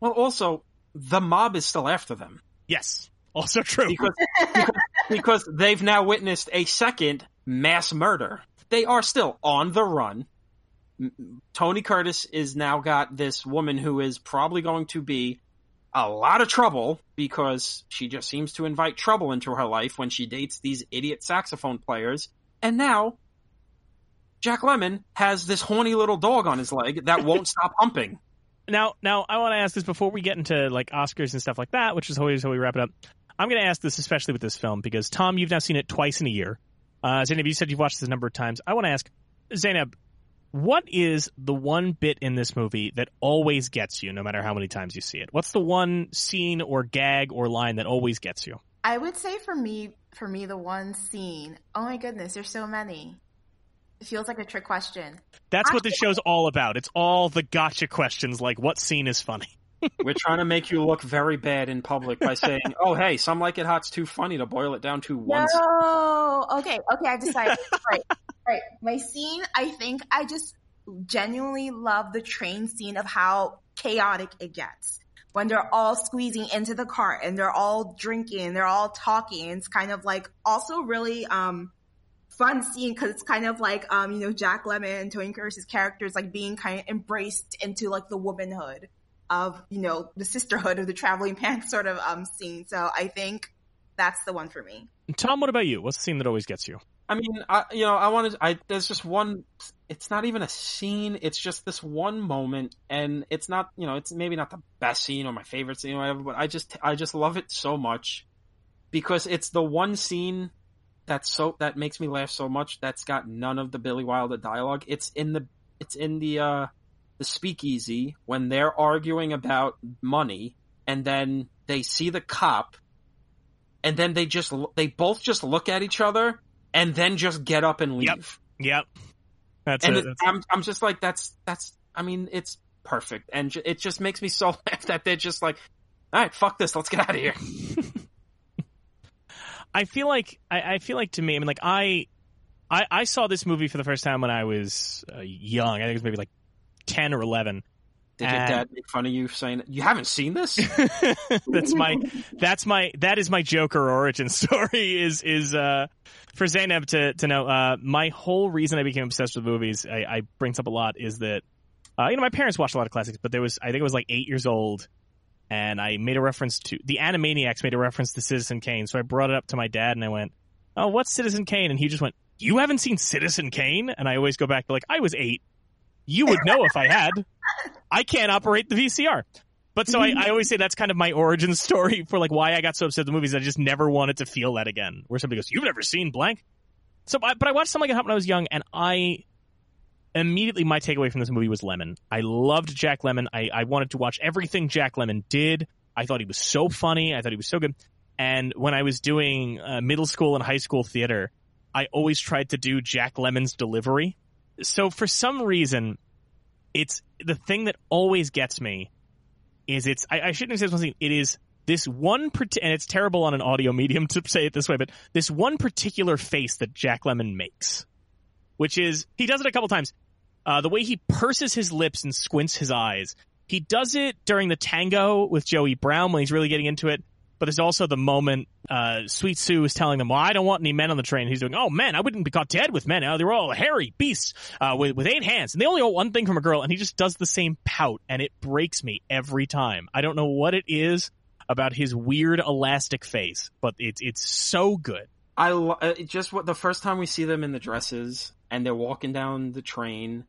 Well, also, the mob is still after them. Yes, also true. Because, because, because they've now witnessed a second mass murder. They are still on the run. Tony Curtis is now got this woman who is probably going to be a lot of trouble because she just seems to invite trouble into her life when she dates these idiot saxophone players. And now Jack Lemmon has this horny little dog on his leg that won't stop humping. Now, now I want to ask this before we get into like Oscars and stuff like that, which is always how we wrap it up. I'm going to ask this, especially with this film, because Tom, you've now seen it twice in a year. Uh, Zainab, you said you've watched this a number of times. I want to ask Zainab, what is the one bit in this movie that always gets you, no matter how many times you see it? What's the one scene or gag or line that always gets you? I would say for me, for me, the one scene. Oh my goodness, there's so many. It feels like a trick question. That's what this show's all about. It's all the gotcha questions, like what scene is funny? We're trying to make you look very bad in public by saying, oh, hey, Some Like It Hot's too funny to boil it down to one scene. No. Okay, okay, I decided. Right, right. My scene, I think I just genuinely love the train scene of how chaotic it gets. When they're all squeezing into the cart and they're all drinking, they're all talking. It's kind of like also really um, fun scene because it's kind of like, um, you know, Jack Lemmon and Tony Curtis's characters like being kind of embraced into like the womanhood of, you know, the sisterhood of the traveling pants sort of um scene. So I think that's the one for me. Tom, what about you? What's the scene that always gets you? I mean, I, you know, I wanted, I, there's just one, it's not even a scene. It's just this one moment. And it's not, you know, it's maybe not the best scene or my favorite scene or whatever, but I just, I just love it so much because it's the one scene that's so, that makes me laugh so much. That's got none of the Billy Wilder dialogue. It's in the, it's in the, uh, the speakeasy when they're arguing about money and then they see the cop and then they just, they both just look at each other and then just get up and leave. Yep. Yep. That's and it. That's I'm, I'm just like, that's, that's, I mean, it's perfect. And ju- it just makes me so laugh that they're just like, all right, fuck this. Let's get out of here. I feel like, I, I feel like to me, I mean, like I, I, I saw this movie for the first time when I was uh, young. I think it was maybe like ten or eleven. Did and... your dad make fun of you saying you haven't seen this? that's my that's my that is my Joker origin story is is uh for Zainab to to know uh my whole reason I became obsessed with movies I, I brings up a lot is that uh you know my parents watched a lot of classics, but there was I think it was like eight years old and I made a reference to the Animaniacs made a reference to Citizen Kane, so I brought it up to my dad and I went, oh, what's Citizen Kane? And he just went, you haven't seen Citizen Kane? And I always go back to like I was eight. You would know if I had. I can't operate the V C R. But so I, I always say that's kind of my origin story for like why I got so upset at the movies. I just never wanted to feel that again where somebody goes, you've never seen blank. So, but I watched Some Like It Hot when I was young and I immediately my takeaway from this movie was Lemmon. I loved Jack Lemmon. I, I wanted to watch everything Jack Lemmon did. I thought he was so funny. I thought he was so good. And when I was doing uh, middle school and high school theater, I always tried to do Jack Lemmon's delivery. So for some reason, it's the thing that always gets me is it's I, I shouldn't have said something. It is this one and it's terrible on an audio medium to say it this way, but this one particular face that Jack Lemmon makes, which is he does it a couple times. Uh, the way he purses his lips and squints his eyes. He does it during the tango with Joe E. Brown when he's really getting into it. But there's also the moment uh, Sweet Sue is telling them, well, I don't want any men on the train. He's doing, oh, man, I wouldn't be caught dead with men. They're all hairy beasts uh, with, with eight hands. And they only want one thing from a girl. And he just does the same pout. And it breaks me every time. I don't know what it is about his weird elastic face, but it, it's so good. I lo- just what the first time we see them in the dresses and they're walking down the train,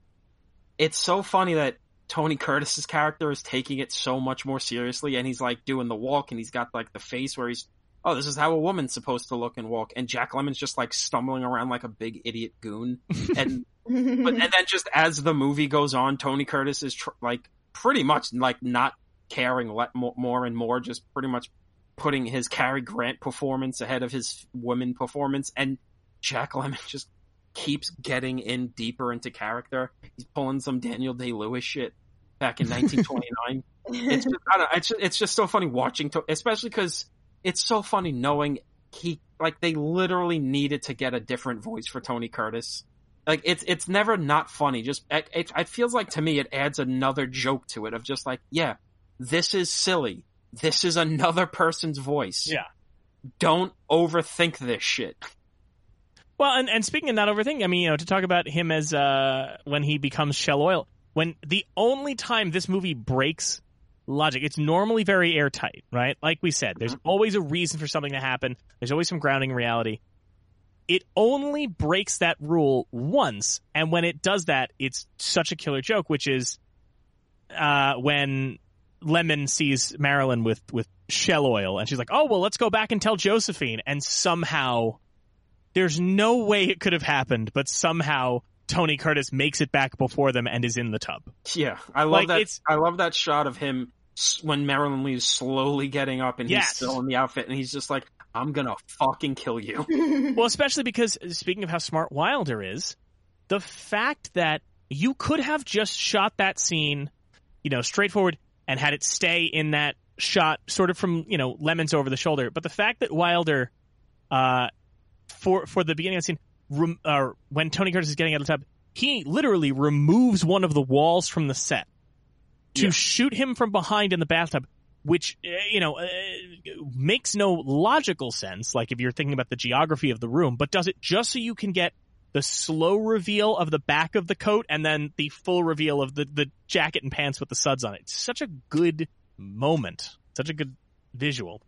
it's so funny that Tony Curtis's character is taking it so much more seriously and he's like doing the walk and he's got like the face where he's, oh, this is how a woman's supposed to look and walk. And Jack Lemmon's just like stumbling around like a big idiot goon. And, but, and then just as the movie goes on, Tony Curtis is tr- like pretty much like not caring le- more and more, just pretty much putting his Cary Grant performance ahead of his woman performance. And Jack Lemmon just keeps getting in deeper into character. He's pulling some Daniel Day-Lewis shit back in nineteen twenty-nine. It's just, I don't know, it's just, it's just so funny watching, to, especially because it's so funny knowing he, like, they literally needed to get a different voice for Tony Curtis Like, it's it's never not funny. Just it, it, it feels like, to me, it adds another joke to it of just like, yeah, this is silly. This is another person's voice. Yeah. Don't overthink this shit. Well, and, and speaking of not overthinking, I mean, you know, to talk about him as uh, when he becomes Shell Oil, when the only time this movie breaks logic, it's normally very airtight, right? Like we said, there's always a reason for something to happen. There's always some grounding in reality. It only breaks that rule once, and when it does that, it's such a killer joke, which is uh, when Lemmon sees Marilyn with, with Shell Oil, and she's like, oh, well, let's go back and tell Josephine, and somehow, there's no way it could have happened, but somehow Tony Curtis makes it back before them and is in the tub. Yeah, I love like, that. It's... I love that shot of him when Marilyn leaves, slowly getting up, and yes. He's still in the outfit, and he's just like, I'm gonna fucking kill you. Well, especially because, speaking of how smart Wilder is, the fact that you could have just shot that scene, you know, straightforward and had it stay in that shot sort of from, you know, Lemmon's over the shoulder. But the fact that Wilder, uh, for, for the beginning of the scene, rem- uh, when Tony Curtis is getting out of the tub, he literally removes one of the walls from the set to yeah. shoot him from behind in the bathtub. Which, you know, uh, makes no logical sense, like if you're thinking about the geography of the room, but does it just so you can get the slow reveal of the back of the coat and then the full reveal of the, the jacket and pants with the suds on it. It's such a good moment. Such a good visual.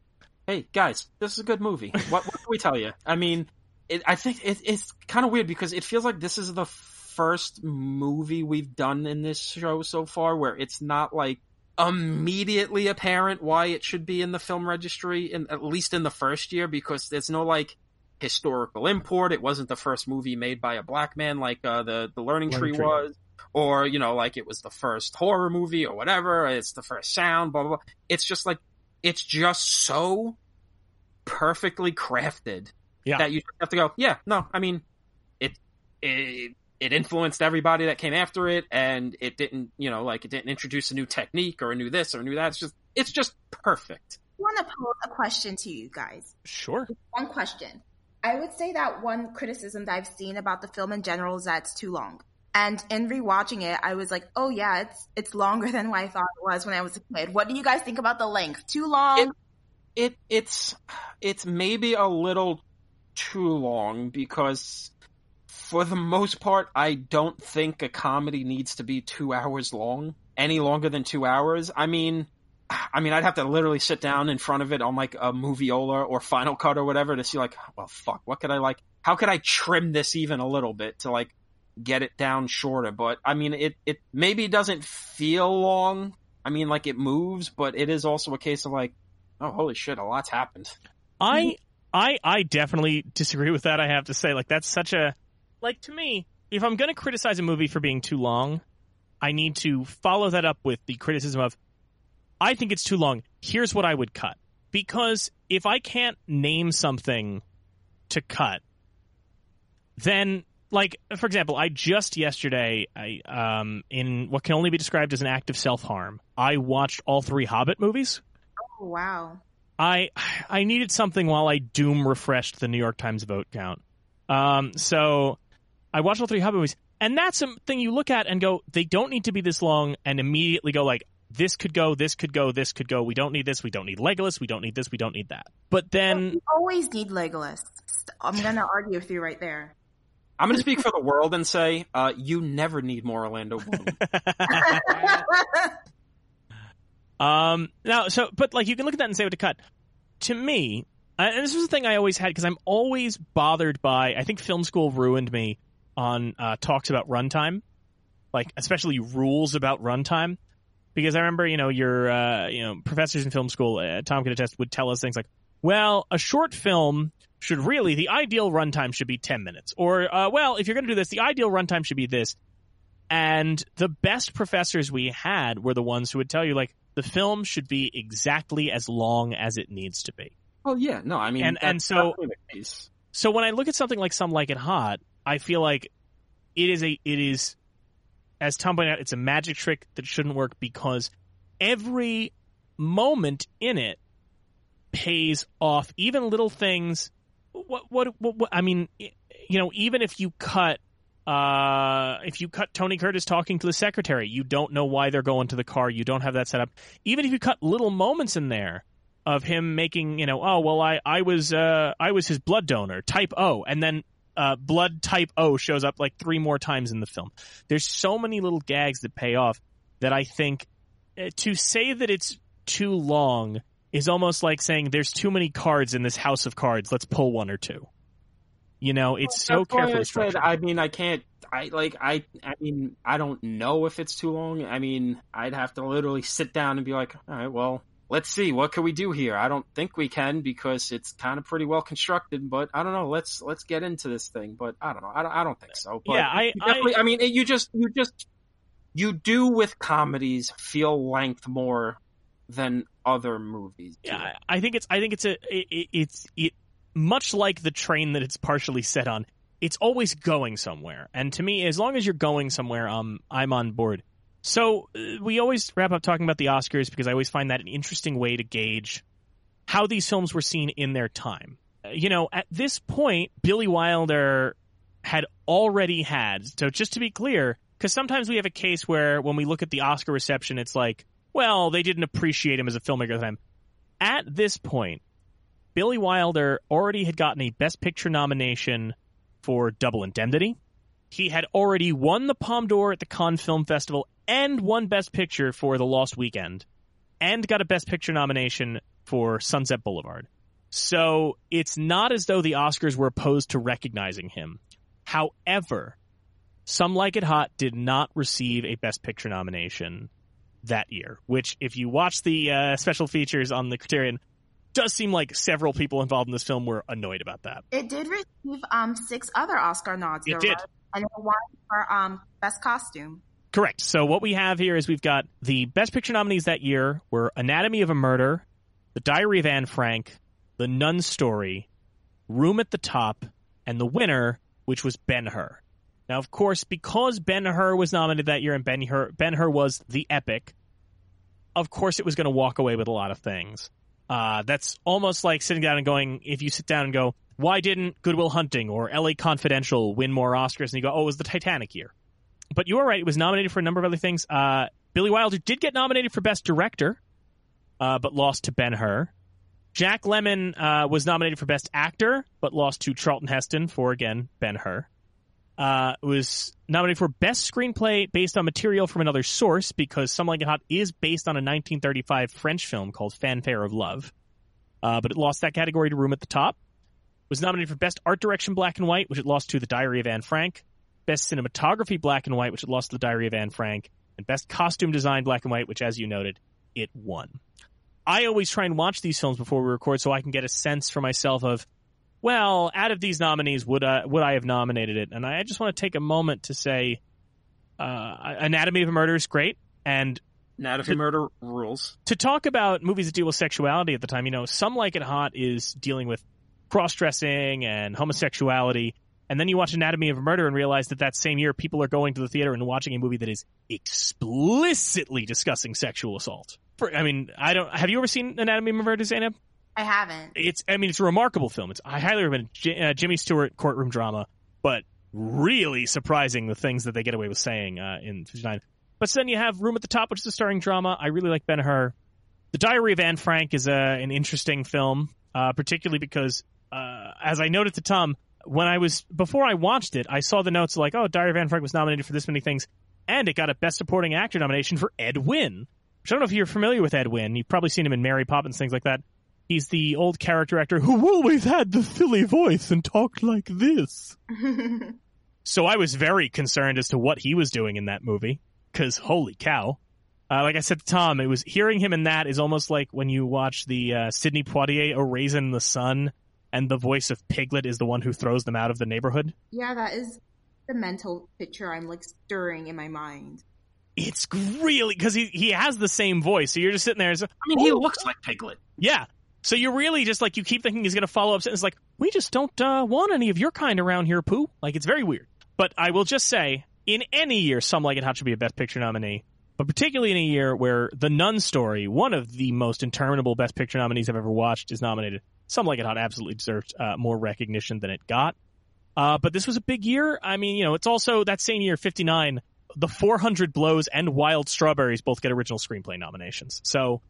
Hey, guys, this is a good movie. What, what can we tell you? I mean, it, I think it, it's kind of weird because it feels like this is the first movie we've done in this show so far where it's not like, immediately apparent why it should be in the film registry, in, at least in the first year, because there's no, like, historical import. It wasn't the first movie made by a black man like uh, the, the Learning, Learning Tree, Tree was, or, you know, like it was the first horror movie or whatever. It's the first sound, blah, blah, blah. It's just, like, it's just so perfectly crafted yeah. that you just have to go, yeah, no, I mean, it... it It influenced everybody that came after it, and it didn't, you know, like, it didn't introduce a new technique or a new this or a new that. It's just, it's just perfect. I want to pose a question to you guys. Sure. One question. I would say that one criticism that I've seen about the film in general is that it's too long. And in rewatching it, I was like, oh, yeah, it's it's longer than what I thought it was when I was a kid. What do you guys think about the length? Too long? It, it it's It's maybe a little too long because... For the most part, I don't think a comedy needs to be two hours long, any longer than two hours. I mean, I mean, I'd have to literally sit down in front of it on like a Moviola or Final Cut or whatever to see like, well, fuck, what could I like, how could I trim this even a little bit to like get it down shorter? But I mean, it, it maybe doesn't feel long. I mean, like it moves, but it is also a case of like, oh, holy shit, a lot's happened. I, I, I definitely disagree with that. I have to say, like, that's such a, Like, to me, if I'm going to criticize a movie for being too long, I need to follow that up with the criticism of, I think it's too long. Here's what I would cut. Because if I can't name something to cut, then, like, for example, I just yesterday, I um in what can only be described as an act of self-harm, I watched all three Hobbit movies. Oh, wow. I I needed something while I doom refreshed the New York Times vote count. Um, so... I watched all three Hobbit movies, and that's something you look at and go, they don't need to be this long, and immediately go like, this could go, this could go, this could go, we don't need this, we don't need Legolas, we don't need this, we don't need that. But then... You always need Legolas. I'm going to argue with you right there. I'm going to speak for the world and say, uh, you never need more Orlando Bloom. um, now, so, but like, you can look at that and say what to cut. To me, and this was the thing I always had, because I'm always bothered by, I think film school ruined me, on uh, talks about runtime, like especially rules about runtime, because I remember, you know, your uh, you know professors in film school, uh, Tom could attest, would tell us things like, well, a short film should really, the ideal runtime should be ten minutes, or uh, well, if you're going to do this, the ideal runtime should be this. And the best professors we had were the ones who would tell you like the film should be exactly as long as it needs to be. Oh yeah, no, I mean, and and so so when I look at something like Some Like It Hot, I feel like it is a it is, as Tom pointed out, it's a magic trick that shouldn't work because every moment in it pays off. Even little things. What what what? what I mean, you know, even if you cut Uh, if you cut Tony Curtis talking to the secretary, you don't know why they're going to the car. You don't have that set up. Even if you cut little moments in there of him making, you know, oh, well, I, I was uh, I was his blood donor, type O, and then uh, blood type O shows up like three more times in the film. There's so many little gags that pay off that I think uh, to say that it's too long is almost like saying there's too many cards in this house of cards. Let's pull one or two. You know, it's well, so carefully structured. I mean, I can't, I like, I, I mean, I don't know if it's too long. I mean, I'd have to literally sit down and be like, all right, well, let's see, what can we do here? I don't think we can because it's kind of pretty well constructed, but I don't know. Let's, let's get into this thing, but I don't know. I don't, I don't think so. But yeah, I, I, I mean, you just, you just, you do with comedies feel length more than other movies. Do. Yeah. I think it's, I think it's a, it, it, it's, it, much like the train that it's partially set on, it's always going somewhere. And to me, as long as you're going somewhere, um, I'm on board. So uh, we always wrap up talking about the Oscars because I always find that an interesting way to gauge how these films were seen in their time. Uh, you know, at this point, Billy Wilder had already had, so just to be clear, because sometimes we have a case where when we look at the Oscar reception, it's like, well, they didn't appreciate him as a filmmaker at the time. At this point, Billy Wilder already had gotten a Best Picture nomination for Double Indemnity. He had already won the Palme d'Or at the Cannes Film Festival and won Best Picture for The Lost Weekend and got a Best Picture nomination for Sunset Boulevard. So it's not as though the Oscars were opposed to recognizing him. However, Some Like It Hot did not receive a Best Picture nomination that year, which if you watch the uh, special features on the Criterion, does seem like several people involved in this film were annoyed about that. It did receive um, six other Oscar nods. It did. Right? And it won for um, Best Costume. Correct. So what we have here is we've got the Best Picture nominees that year were Anatomy of a Murder, The Diary of Anne Frank, The Nun Story, Room at the Top, and the winner, which was Ben-Hur. Now, of course, because Ben-Hur was nominated that year and Ben-Hur, Ben-Hur was the epic, of course it was going to walk away with a lot of things. Uh, that's almost like sitting down and going, if you sit down and go, why didn't Good Will Hunting or L A Confidential win more Oscars? And you go, oh, it was the Titanic year. But you are right. It was nominated for a number of other things. Uh, Billy Wilder did get nominated for Best Director, uh, but lost to Ben-Hur. Jack Lemmon uh, was nominated for Best Actor, but lost to Charlton Heston for, again, Ben-Hur. Uh, was nominated for Best Screenplay based on material from another source because Some Like It Hot is based on a nineteen thirty-five French film called Fanfare of Love. Uh, but it lost that category to Room at the Top. Was nominated for Best Art Direction Black and White, which it lost to The Diary of Anne Frank. Best Cinematography Black and White, which it lost to The Diary of Anne Frank. And Best Costume Design Black and White, which, as you noted, it won. I always try and watch these films before we record so I can get a sense for myself of, well, out of these nominees, would I, would I have nominated it? And I just want to take a moment to say uh, Anatomy of a Murder is great. And Anatomy of Murder rules. To talk about movies that deal with sexuality at the time, you know, Some Like It Hot is dealing with cross-dressing and homosexuality. And then you watch Anatomy of a Murder and realize that that same year people are going to the theater and watching a movie that is explicitly discussing sexual assault. For, I mean, I don't. Have you ever seen Anatomy of a Murder, Zainab? I haven't. It's, I mean, it's a remarkable film. It's, I highly recommend J- uh, Jimmy Stewart courtroom drama, but really surprising the things that they get away with saying uh, in fifty-nine. But so then you have Room at the Top, which is a starring drama. I really like Ben-Hur. The Diary of Anne Frank is a, an interesting film, uh, particularly because, uh, as I noted to Tom, when I was, before I watched it, I saw the notes like, oh, Diary of Anne Frank was nominated for this many things, and it got a Best Supporting Actor nomination for Ed Wynn. Which I don't know if you're familiar with Ed Wynn. You've probably seen him in Mary Poppins, things like that. He's the old character actor who always had the silly voice and talked like this. So I was very concerned as to what he was doing in that movie, because holy cow. Uh, like I said to Tom, it was hearing him in that is almost like when you watch the uh, Sidney Poitier, A Raisin in the Sun, and the voice of Piglet is the one who throws them out of the neighborhood. Yeah, that is the mental picture I'm like stirring in my mind. It's really, because he, he has the same voice, so you're just sitting there. As, I mean, he looks like Piglet. Yeah. So you're really just like, you keep thinking he's going to follow up. And it's like, we just don't uh, want any of your kind around here, Pooh. Like, it's very weird. But I will just say, in any year, Some Like It Hot should be a Best Picture nominee. But particularly in a year where The Nun Story, one of the most interminable Best Picture nominees I've ever watched, is nominated. Some Like It Hot absolutely deserved uh, more recognition than it got. Uh, but this was a big year. I mean, you know, it's also that same year, fifty-nine, The four hundred Blows and Wild Strawberries both get original screenplay nominations. So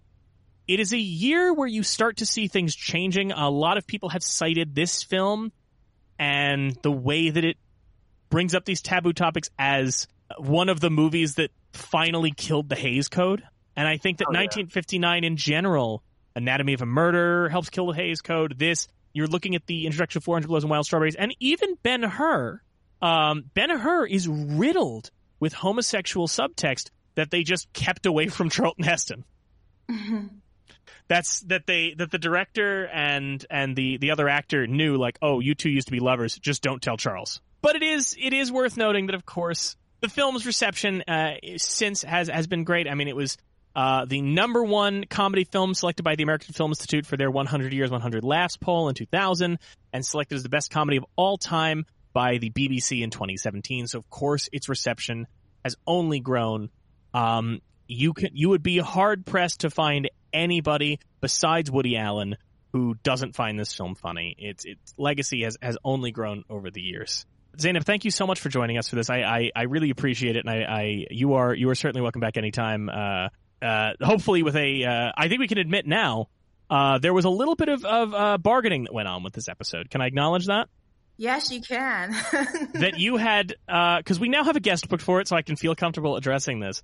it is a year where you start to see things changing. A lot of people have cited this film and the way that it brings up these taboo topics as one of the movies that finally killed the Hays Code. And I think that oh, yeah. nineteen fifty-nine in general, Anatomy of a Murder helps kill the Hays Code. This, you're looking at the introduction of four hundred Blows and Wild Strawberries, and even Ben-Hur. Um, Ben-Hur is riddled with homosexual subtext that they just kept away from Charlton Heston. Mm-hmm. That's that they that the director and and the the other actor knew, like, oh, you two used to be lovers, just don't tell Charles. But it is it is worth noting that, of course, the film's reception uh, since has, has been great. I mean, it was uh, the number one comedy film selected by the American Film Institute for their one hundred Years, one hundred Laughs poll in two thousand, and selected as the best comedy of all time by the B B C in twenty seventeen. So, of course, its reception has only grown. Um, you can, you would be hard-pressed to find anybody besides Woody Allen who doesn't find this film funny. Its, its legacy has, has only grown over the years. Zainab, thank you so much for joining us for this. I, I, I really appreciate it, and I, I you are you are certainly welcome back anytime. Uh, uh, hopefully, with a uh, I think we can admit now uh, there was a little bit of of uh, bargaining that went on with this episode. Can I acknowledge that? Yes, you can. That you had because uh, we now have a guest booked for it, so I can feel comfortable addressing this.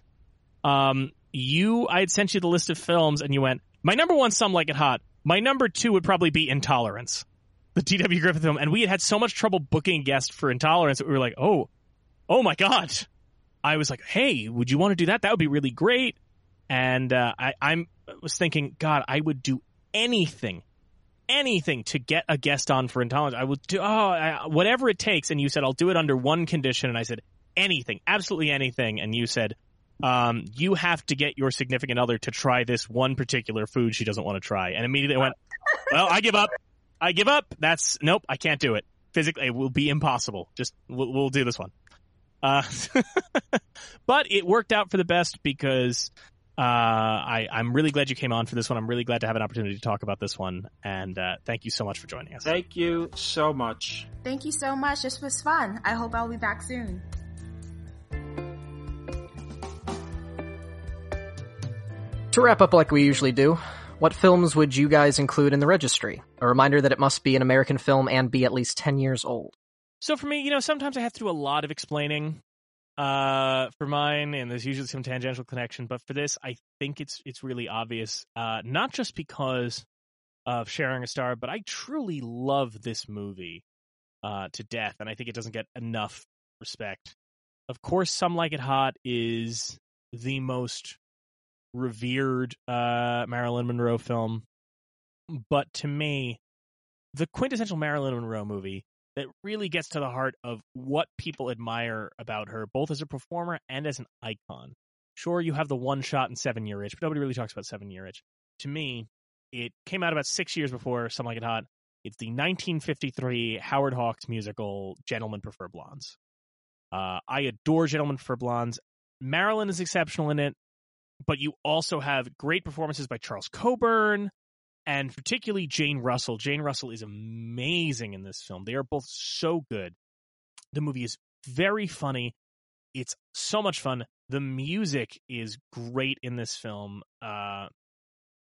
Um, you, I had sent you the list of films, and you went, my number one, Some Like It Hot. My number two would probably be Intolerance, the T W Griffith film, and we had had so much trouble booking guests for Intolerance that we were like, oh, oh my God. I was like, hey, would you want to do that? That would be really great. And uh, I I'm, was thinking, God, I would do anything, anything to get a guest on for Intolerance. I would do oh, I, whatever it takes. And you said, I'll do it under one condition. And I said, anything, absolutely anything. And you said, um, you have to get your significant other to try this one particular food she doesn't want to try. And immediately I went, well, I give up. I give up. That's nope. I can't do it. Physically, it will be impossible. Just we'll, we'll do this one. Uh, but it worked out for the best because uh, I, I'm really glad you came on for this one. I'm really glad to have an opportunity to talk about this one. And uh, thank you so much for joining us. Thank you so much. Thank you so much. This was fun. I hope I'll be back soon. To wrap up like we usually do, what films would you guys include in the registry? A reminder that it must be an American film and be at least ten years old. So for me, you know, sometimes I have to do a lot of explaining uh, for mine, and there's usually some tangential connection. But for this, I think it's it's really obvious, uh, not just because of Sharing a Star, but I truly love this movie uh, to death, and I think it doesn't get enough respect. Of course, Some Like It Hot is the most revered uh, Marilyn Monroe film, but to me, the quintessential Marilyn Monroe movie that really gets to the heart of what people admire about her, both as a performer and as an icon. Sure, you have the one shot in Seven Year Itch, but nobody really talks about Seven Year Itch. To me, it came out about six years before Some Like It Hot. It's the nineteen fifty-three Howard Hawks musical Gentlemen Prefer Blondes. Uh, I adore Gentlemen Prefer Blondes. Marilyn is exceptional in it, but you also have great performances by Charles Coburn and particularly Jane Russell. Jane Russell is amazing in this film. They are both so good. The movie is very funny. It's so much fun. The music is great in this film. Uh,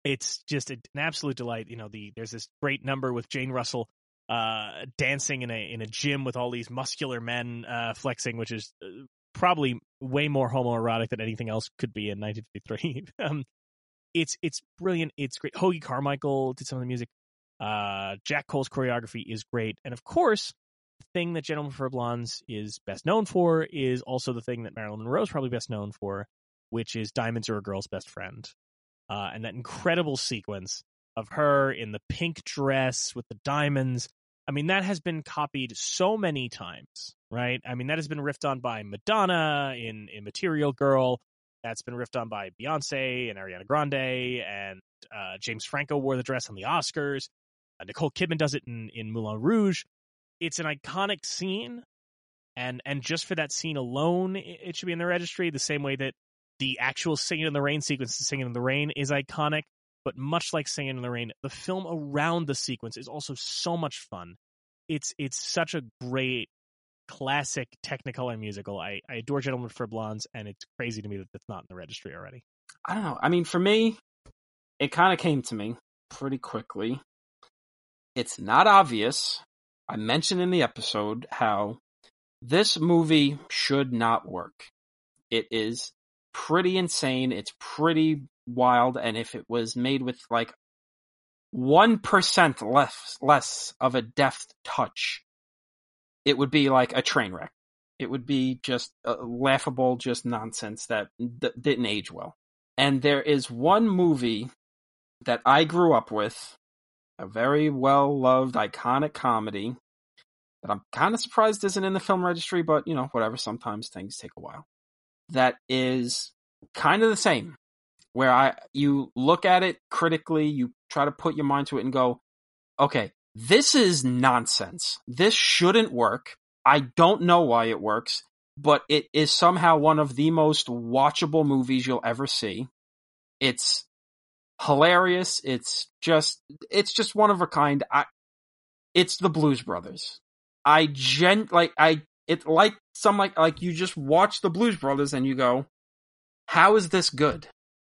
it's just an absolute delight. You know, the there's this great number with Jane Russell uh, dancing in a in a gym with all these muscular men uh, flexing, which is Uh, probably way more homoerotic than anything else could be in nineteen fifty-three. um, it's it's brilliant. It's great. Hoagy Carmichael did some of the music. Uh, Jack Cole's choreography is great. And of course, the thing that Gentlemen Prefer Blondes is best known for is also the thing that Marilyn Monroe is probably best known for, which is Diamonds Are a Girl's Best Friend. Uh, and that incredible sequence of her in the pink dress with the diamonds. I mean, that has been copied so many times, right? I mean, that has been riffed on by Madonna in, in Material Girl. That's been riffed on by Beyonce and Ariana Grande. And uh, James Franco wore the dress on the Oscars. Uh, Nicole Kidman does it in, in Moulin Rouge. It's an iconic scene. And, and just for that scene alone, it, it should be in the registry, the same way that the actual Singing in the Rain sequence, Singing in the Rain, is iconic. But much like Singing in the Rain, the film around the sequence is also so much fun. it's it's such a great classic Technicolor musical. I, I adore Gentlemen Prefer Blondes, and it's crazy to me that it's not in the registry already. I don't know. I mean, for me, it kind of came to me pretty quickly. It's not obvious. I mentioned in the episode how this movie should not work. It is pretty insane. It's pretty wild. And if it was made with like one percent less, less of a deft touch, it would be like a train wreck. It would be just uh, laughable, just nonsense that d- didn't age well. And there is one movie that I grew up with, a very well-loved, iconic comedy that I'm kind of surprised isn't in the film registry, but, you know, whatever, sometimes things take a while. That is kind of the same, where I you look at it critically, you try to put your mind to it and go, okay, this is nonsense. This shouldn't work. I don't know why it works, but it is somehow one of the most watchable movies you'll ever see. It's hilarious. It's just, it's just one of a kind. I, it's the Blues Brothers. I gen, like, I, it like some, like, like you just watch the Blues Brothers and you go, how is this good?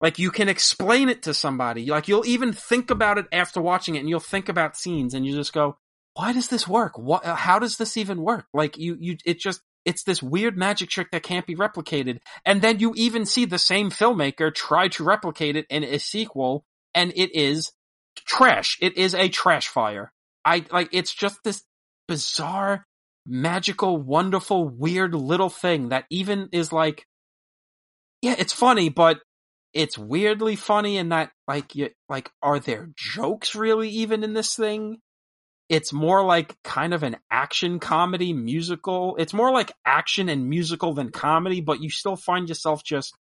Like, you can explain it to somebody. Like, you'll even think about it after watching it, and you'll think about scenes, and you just go, why does this work? What, how does this even work? Like, you, you, it just, it's this weird magic trick that can't be replicated. And then you even see the same filmmaker try to replicate it in a sequel, and it is trash. It is a trash fire. I, like, it's just this bizarre, magical, wonderful, weird little thing that even is like, yeah, it's funny, but it's weirdly funny in that, like, you, like, are there jokes really even in this thing? It's more like kind of an action comedy musical. It's more like action and musical than comedy, but you still find yourself just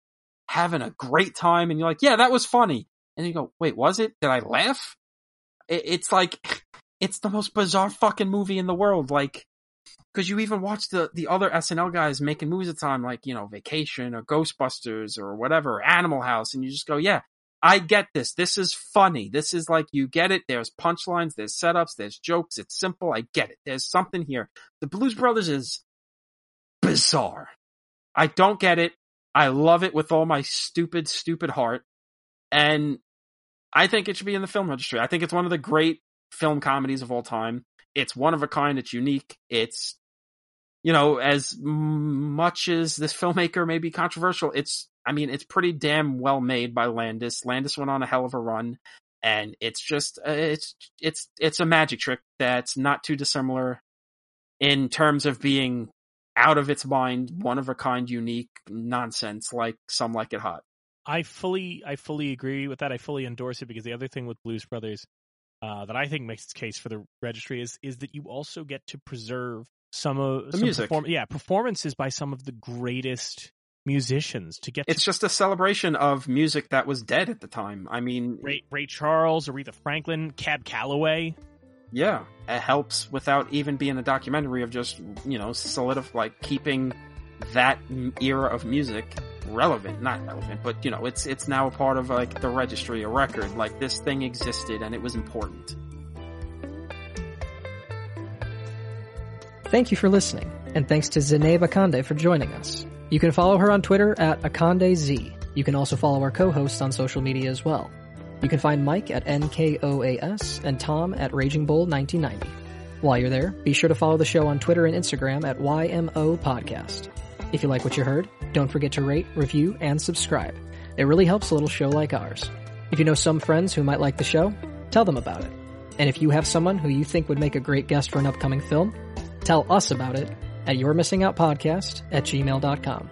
having a great time, and you're like, yeah, that was funny. And you go, wait, was it? Did I laugh? It, it's like, it's the most bizarre fucking movie in the world. Like, because you even watch the, the other S N L guys making movies at the time, like, you know, Vacation or Ghostbusters or whatever, Animal House, and you just go, yeah, I get this. This is funny. This is like, you get it. There's punchlines, there's setups, there's jokes. It's simple. I get it. There's something here. The Blues Brothers is bizarre. I don't get it. I love it with all my stupid, stupid heart. And I think it should be in the film registry. I think it's one of the great film comedies of all time. It's one of a kind. It's unique. It's, you know, as much as this filmmaker may be controversial, it's, I mean, it's pretty damn well made by Landis. Landis went on a hell of a run, and it's just, uh, it's, it's, it's a magic trick that's not too dissimilar in terms of being out of its mind, one of a kind, unique nonsense, like Some Like It Hot. I fully, I fully agree with that. I fully endorse it, because the other thing with Blues Brothers Uh, that I think makes its case for the registry is is that you also get to preserve some of the some music, perform- yeah, performances by some of the greatest musicians. To get, it's to- just a celebration of music that was dead at the time. I mean, Ray, Ray Charles, Aretha Franklin, Cab Calloway. Yeah, it helps without even being a documentary, of just, you know, solidify, like, keeping that era of music relevant, not relevant, but, you know, it's it's now a part of, like, the registry, a record. Like, this thing existed and it was important. Thank you for listening, and thanks to Zainab Akande for joining us. You can follow her on Twitter at AkandeZ. You can also follow our co-hosts on social media as well. You can find Mike at N K O A S and Tom at Raging Bull nineteen ninety. While you're there, be sure to follow the show on Twitter and Instagram at Y M O Podcast. If you like what you heard, don't forget to rate, review, and subscribe. It really helps a little show like ours. If you know some friends who might like the show, tell them about it. And if you have someone who you think would make a great guest for an upcoming film, tell us about it at yourmissingoutpodcast at gmail dot com.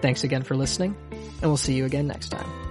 Thanks again for listening, and we'll see you again next time.